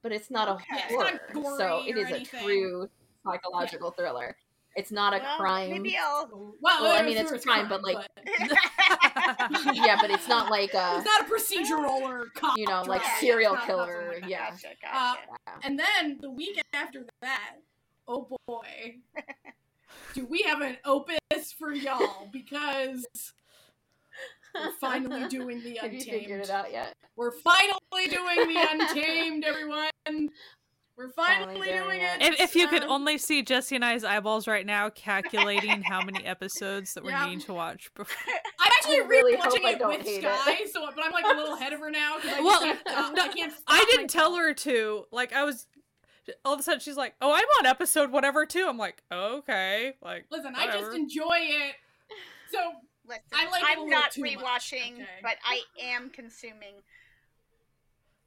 but it's not okay. a horror. It's not gory so it is anything. A true psychological yeah. thriller. It's not a well, crime. Maybe I'll... Well, well I mean, it's a crime, crime, but like... But... yeah, but it's not like a... It's not a procedural or... Cop you know, like yeah, serial killer. Like yeah. Gotcha, gotcha. Uh, and then, the weekend after that, oh boy, do we have an opus for y'all, because we're finally doing The Untamed. Have you figured it out yet? We're finally doing The Untamed, everyone! We're finally, finally doing, doing it. it. If, if you could only see Jesse and I's eyeballs right now, calculating how many episodes that we're yeah. needing to watch. Before. I'm actually I really watching it with Sky, it. so but I'm like a little ahead of her now. I well, can't stop, no, I, can't stop I didn't tell her to. Like I was, all of a sudden she's like, "Oh, I'm on episode whatever too." I'm like, oh, "Okay." Like, listen, whatever. I just enjoy it. So listen, I like I'm not rewatching, okay. but I am consuming.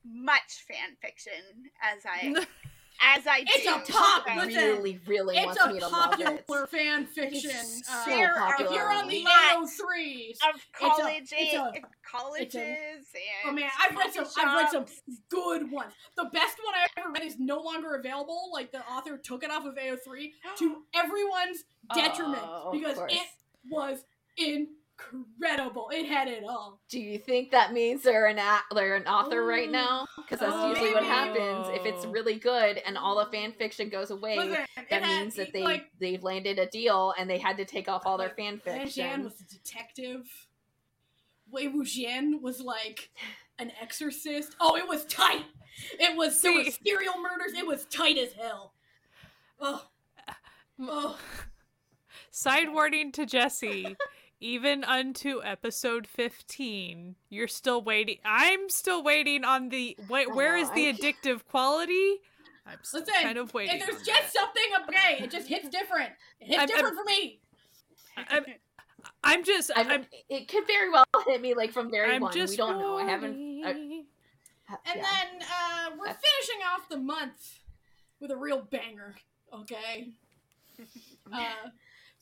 Much fan fiction as I as I it's do. A pop, I really, really it's a me to popular it. Fan fiction. It's so uh, popular. If you're on the A O three of colleges, it's a, it's a, colleges, a, and oh man, I've read some. Shops. I've read some good ones. The best one I ever read is no longer available. Like the author took it off of A O three to everyone's detriment oh, because it was in. Incredible! It had it all. Do you think that means they're an they're an author Ooh. Right now? Because that's oh, usually maybe. What happens. If it's really good and all the fan fiction goes away, Listen, that means had, that they like, they've landed a deal and they had to take off all their like, fan fiction. Ren Jian was a detective. Wei Wuxian was like an exorcist. Oh, it was tight. It was there were serial murders. It was tight as hell. Oh, oh. Side warning to Jesse. Even unto episode fifteen, you're still waiting. I'm still waiting on the. Wait, where is the addictive quality? I'm still Listen, kind of waiting. There's just that. Something okay. It just hits different. It hits I'm, different I'm, for me. I'm, I'm just. I'm, I'm, it could very well hit me like from very one. We don't know. I haven't. I, and yeah. then uh, we're That's... finishing off the month with a real banger. Okay. uh,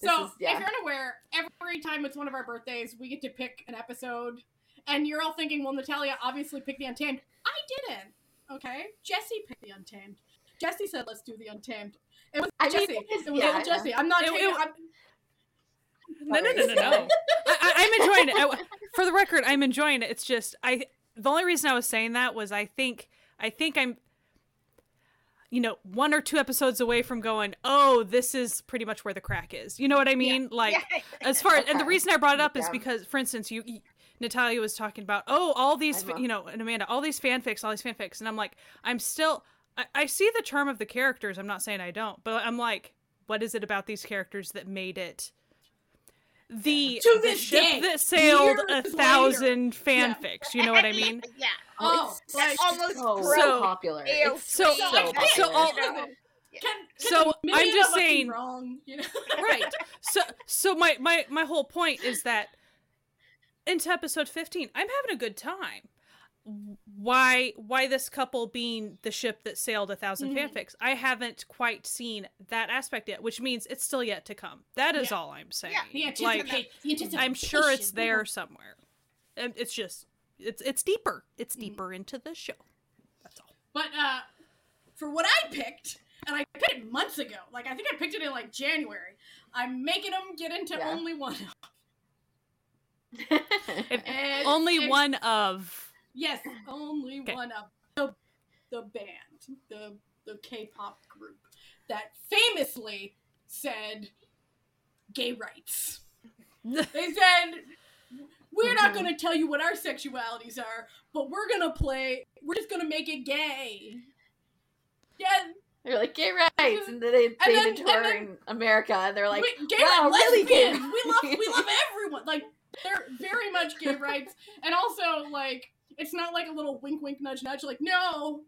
So, is, yeah. if you're unaware, every time it's one of our birthdays, we get to pick an episode. And you're all thinking, well, Natalia obviously picked The Untamed. I didn't. Okay? Jesse picked The Untamed. Jesse said, let's do The Untamed. It was I Jesse. Mean, it was yeah, Jesse. I'm not it, taking it. I'm... No, no, no, no, no. I, I'm enjoying it. I, for the record, I'm enjoying it. It's just, I. the only reason I was saying that was I think, I think I'm... you know, one or two episodes away from going, oh, this is pretty much where the crack is. You know what I mean? Yeah. Like, yeah. as far as, and the reason I brought it up yeah. is because, for instance, you, you, Natalia was talking about, oh, all these, you know, and Amanda, all these fanfics, all these fanfics. And I'm like, I'm still, I, I see the charm of the characters. I'm not saying I don't, but I'm like, what is it about these characters that made it the, to the ship day, that sailed a thousand later. Fanfics? Yeah. You know what I mean? yeah. Oh, it's like, almost so, so popular. It's so, so, so, so all, Yeah. Can, can so I'm just saying wrong, you know? Right. So so my, my, my whole point is that into episode fifteen, I'm having a good time. Why why this couple being the ship that sailed a thousand mm-hmm. fanfics? I haven't quite seen that aspect yet, which means it's still yet to come. That is yeah. all I'm saying. Yeah. The like the I'm sure it's there somewhere. And it's just it's it's deeper. It's deeper mm-hmm. into the show. That's all. But uh, for what I picked, and I picked it months ago. Like I think I picked it in like January. I'm making them get into yeah. only one of. and, only and, one of. Yes, only okay. one of the the band, the the K-pop group that famously said gay rights. They said, we're not going to tell you what our sexualities are, but we're going to play, we're just going to make it gay. Yeah. They're like, gay rights, and then they, and they then, did tour then, in America, and they're like, we, gay wow, rights, really gay. We love, we love everyone. Like, they're very much gay rights, and also, like, it's not like a little wink, wink, nudge, nudge. Like, no,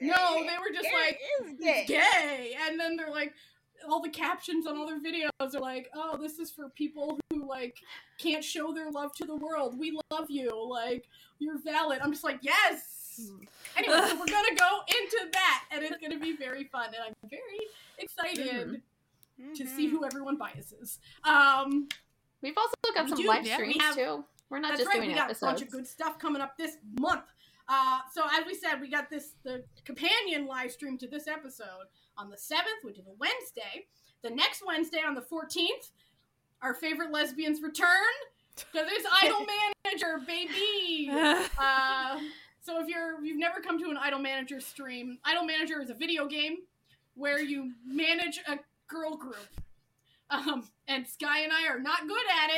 no, they were just it like, gay. It's gay. And then they're like, all the captions on all their videos are like, oh, this is for people who like can't show their love to the world. We love you. Like, you're valid. I'm just like, yes. Anyway, so we're going to go into that and it's going to be very fun. And I'm very excited mm-hmm. to see who everyone biases. Um, We've also got we some do, live yeah, streams we have- too. We're not That's just right. doing we got episodes. A bunch of good stuff coming up this month. Uh, so as we said, we got this the companion live stream to this episode on the seventh, which is a Wednesday. The next Wednesday on the fourteenth, our favorite lesbians return because it's Idol Manager, baby. Uh, so if you're you've never come to an Idol Manager stream, Idol Manager is a video game where you manage a girl group. Um, and Sky and I are not good at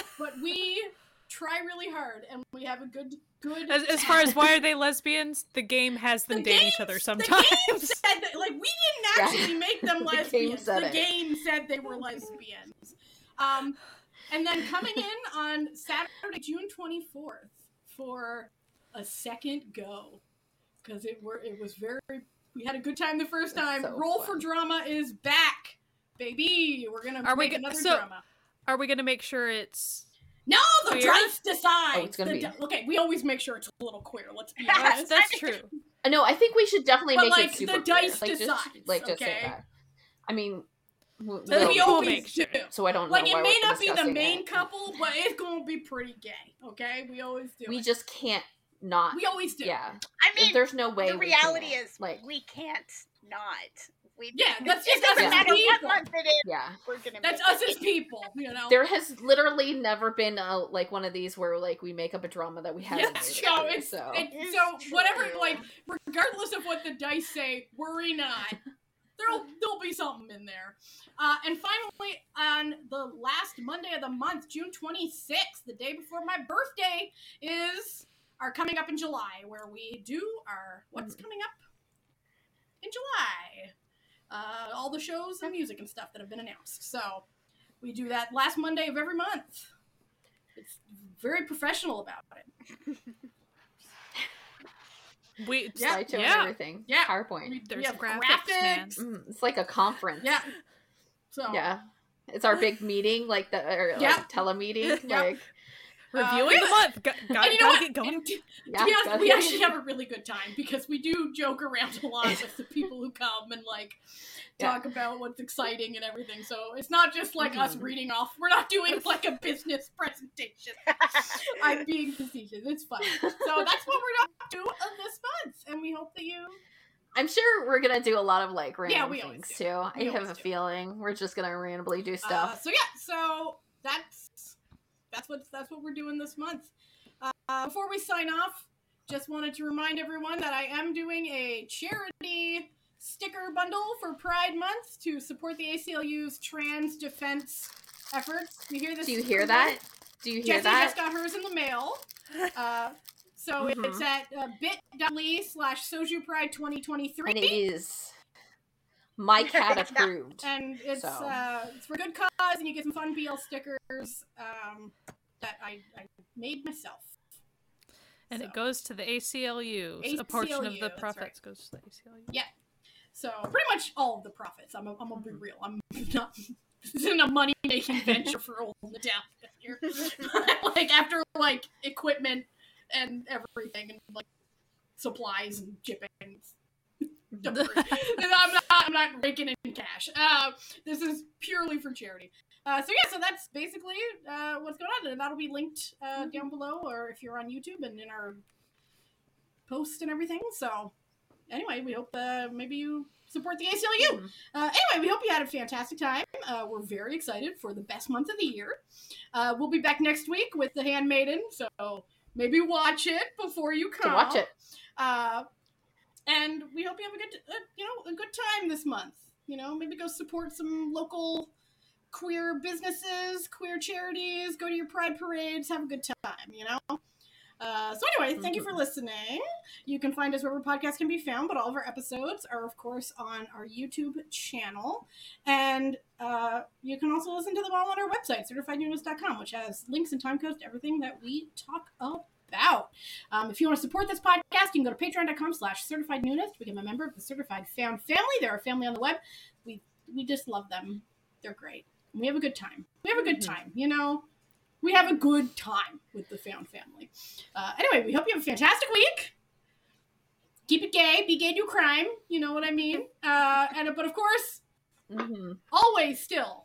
it, but we try really hard, and we have a good, good. As, as far as why are they lesbians, the game has them the date games, each other sometimes. The game said that, like, we didn't actually yeah. make them lesbians. The, game, the game said they were lesbians. Um, and then coming in on Saturday, June twenty-fourth, for a second go, because it were it was very. We had a good time the first time. So Roll fun. For Drama is back, baby. We're gonna are make we, another so, drama. Are we gonna make sure it's? No, the queer? Drive decides. Oh, it's gonna the, be... Okay, we always make sure it's a little queer. Let's be honest. Yes, that's true. No, I think we should definitely but make like, it super the dice queer. Decides, like, just, like, just okay? say that. I mean, we'll, we'll, we always make sure. do. So I don't like, know why we're discussing Like, it may not be the main that. Couple, but it's going to be pretty gay, okay? We always do. We it. Just can't not. We always do. Yeah. I mean, if there's no way the reality is like, we can't not. We yeah, that's just us as people. Yeah, that's us as people. You know, there has literally never been a like one of these where like we make up a drama that we haven't. Yes, no, before, it's, so it's, it's so true. Whatever. Like regardless of what the dice say, worry not. There'll there'll be something in there. Uh, and finally, on the last Monday of the month, June twenty-sixth, the day before my birthday, is our coming up in July, where we do our what's mm-hmm. coming up in July. Uh, all the shows and music and stuff that have been announced. So we do that last Monday of every month. It's very professional about it. We yeah, slideshow yeah. and everything. Yeah. PowerPoint. We, There's yeah, graphics. graphics. Man. Mm, it's like a conference. Yeah. So yeah, it's our big meeting, like the or like yeah. telemeeting, yeah. like reviewing uh, the month. Got, got, and you know what? Get going. And, yeah, to be honest, we actually have a really good time because we do joke around a lot with the people who come and like talk yeah. about what's exciting and everything. So it's not just like mm-hmm. us reading off. We're not doing like a business presentation. I'm being facetious. It's fun. So that's what we're up to this month, and we hope that you. I'm sure we're gonna do a lot of like random yeah, things do. too. We I have a do. feeling we're just gonna randomly do stuff. Uh, so yeah, so that's. That's what that's what we're doing this month. Uh, before we sign off, just wanted to remind everyone that I am doing a charity sticker bundle for Pride Month to support the A C L U's trans defense efforts. You hear this? Do you hear that? Do you hear Jessie that? Jessie just got hers in the mail. Uh, so mm-hmm. it's at uh, bit.ly slash sojupride2023. And it is. My cat approved. And it's so. uh, it's for a good cause, and you get some fun B L stickers um, that I, I made myself. And so. It goes to the A C L U. A portion of the profits right. goes to the A C L U. Yeah. So pretty much all of the profits. I'm a, I'm gonna be real. I'm not. This isn't a money making venture for old Nadal here. But, like after like equipment and everything and like supplies and shipping. I'm not. I'm not raking in cash. Uh, this is purely for charity. Uh, so yeah, so that's basically uh, what's going on, and that'll be linked uh, mm-hmm. down below, or if you're on YouTube and in our post and everything. So anyway, we hope uh, maybe you support the A C L U. Mm-hmm. Uh, anyway, we hope you had a fantastic time. Uh, we're very excited for the best month of the year. Uh, we'll be back next week with The Handmaiden, so maybe watch it before you come. So watch it. Uh, and we hope you have a good, uh, you know, a good time this month. You know, maybe go support some local queer businesses, queer charities, go to your pride parades, have a good time, you know? Uh, so anyway, thank you for listening. You can find us wherever podcasts can be found, but all of our episodes are, of course, on our YouTube channel. And uh, you can also listen to them all on our website, certified noonas dot com, which has links and time codes to everything that we talk about. Um, if you want to support this podcast, you can go to patreon dot com slash certified noonas to become a member of the Certified Found Family. They're a family on the web. We, we just love them. They're great. We have a good time. We have a good time, you know? We have a good time with the Found Family. Uh, anyway, we hope you have a fantastic week. Keep it gay. Be gay, do crime. You know what I mean? Uh, and But of course, mm-hmm. always still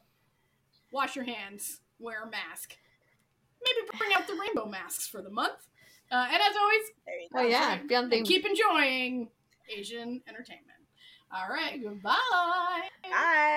wash your hands, wear a mask. Maybe bring out the rainbow masks for the month. Uh, and as always, oh, yeah. and keep enjoying Asian entertainment. All right, goodbye. Bye.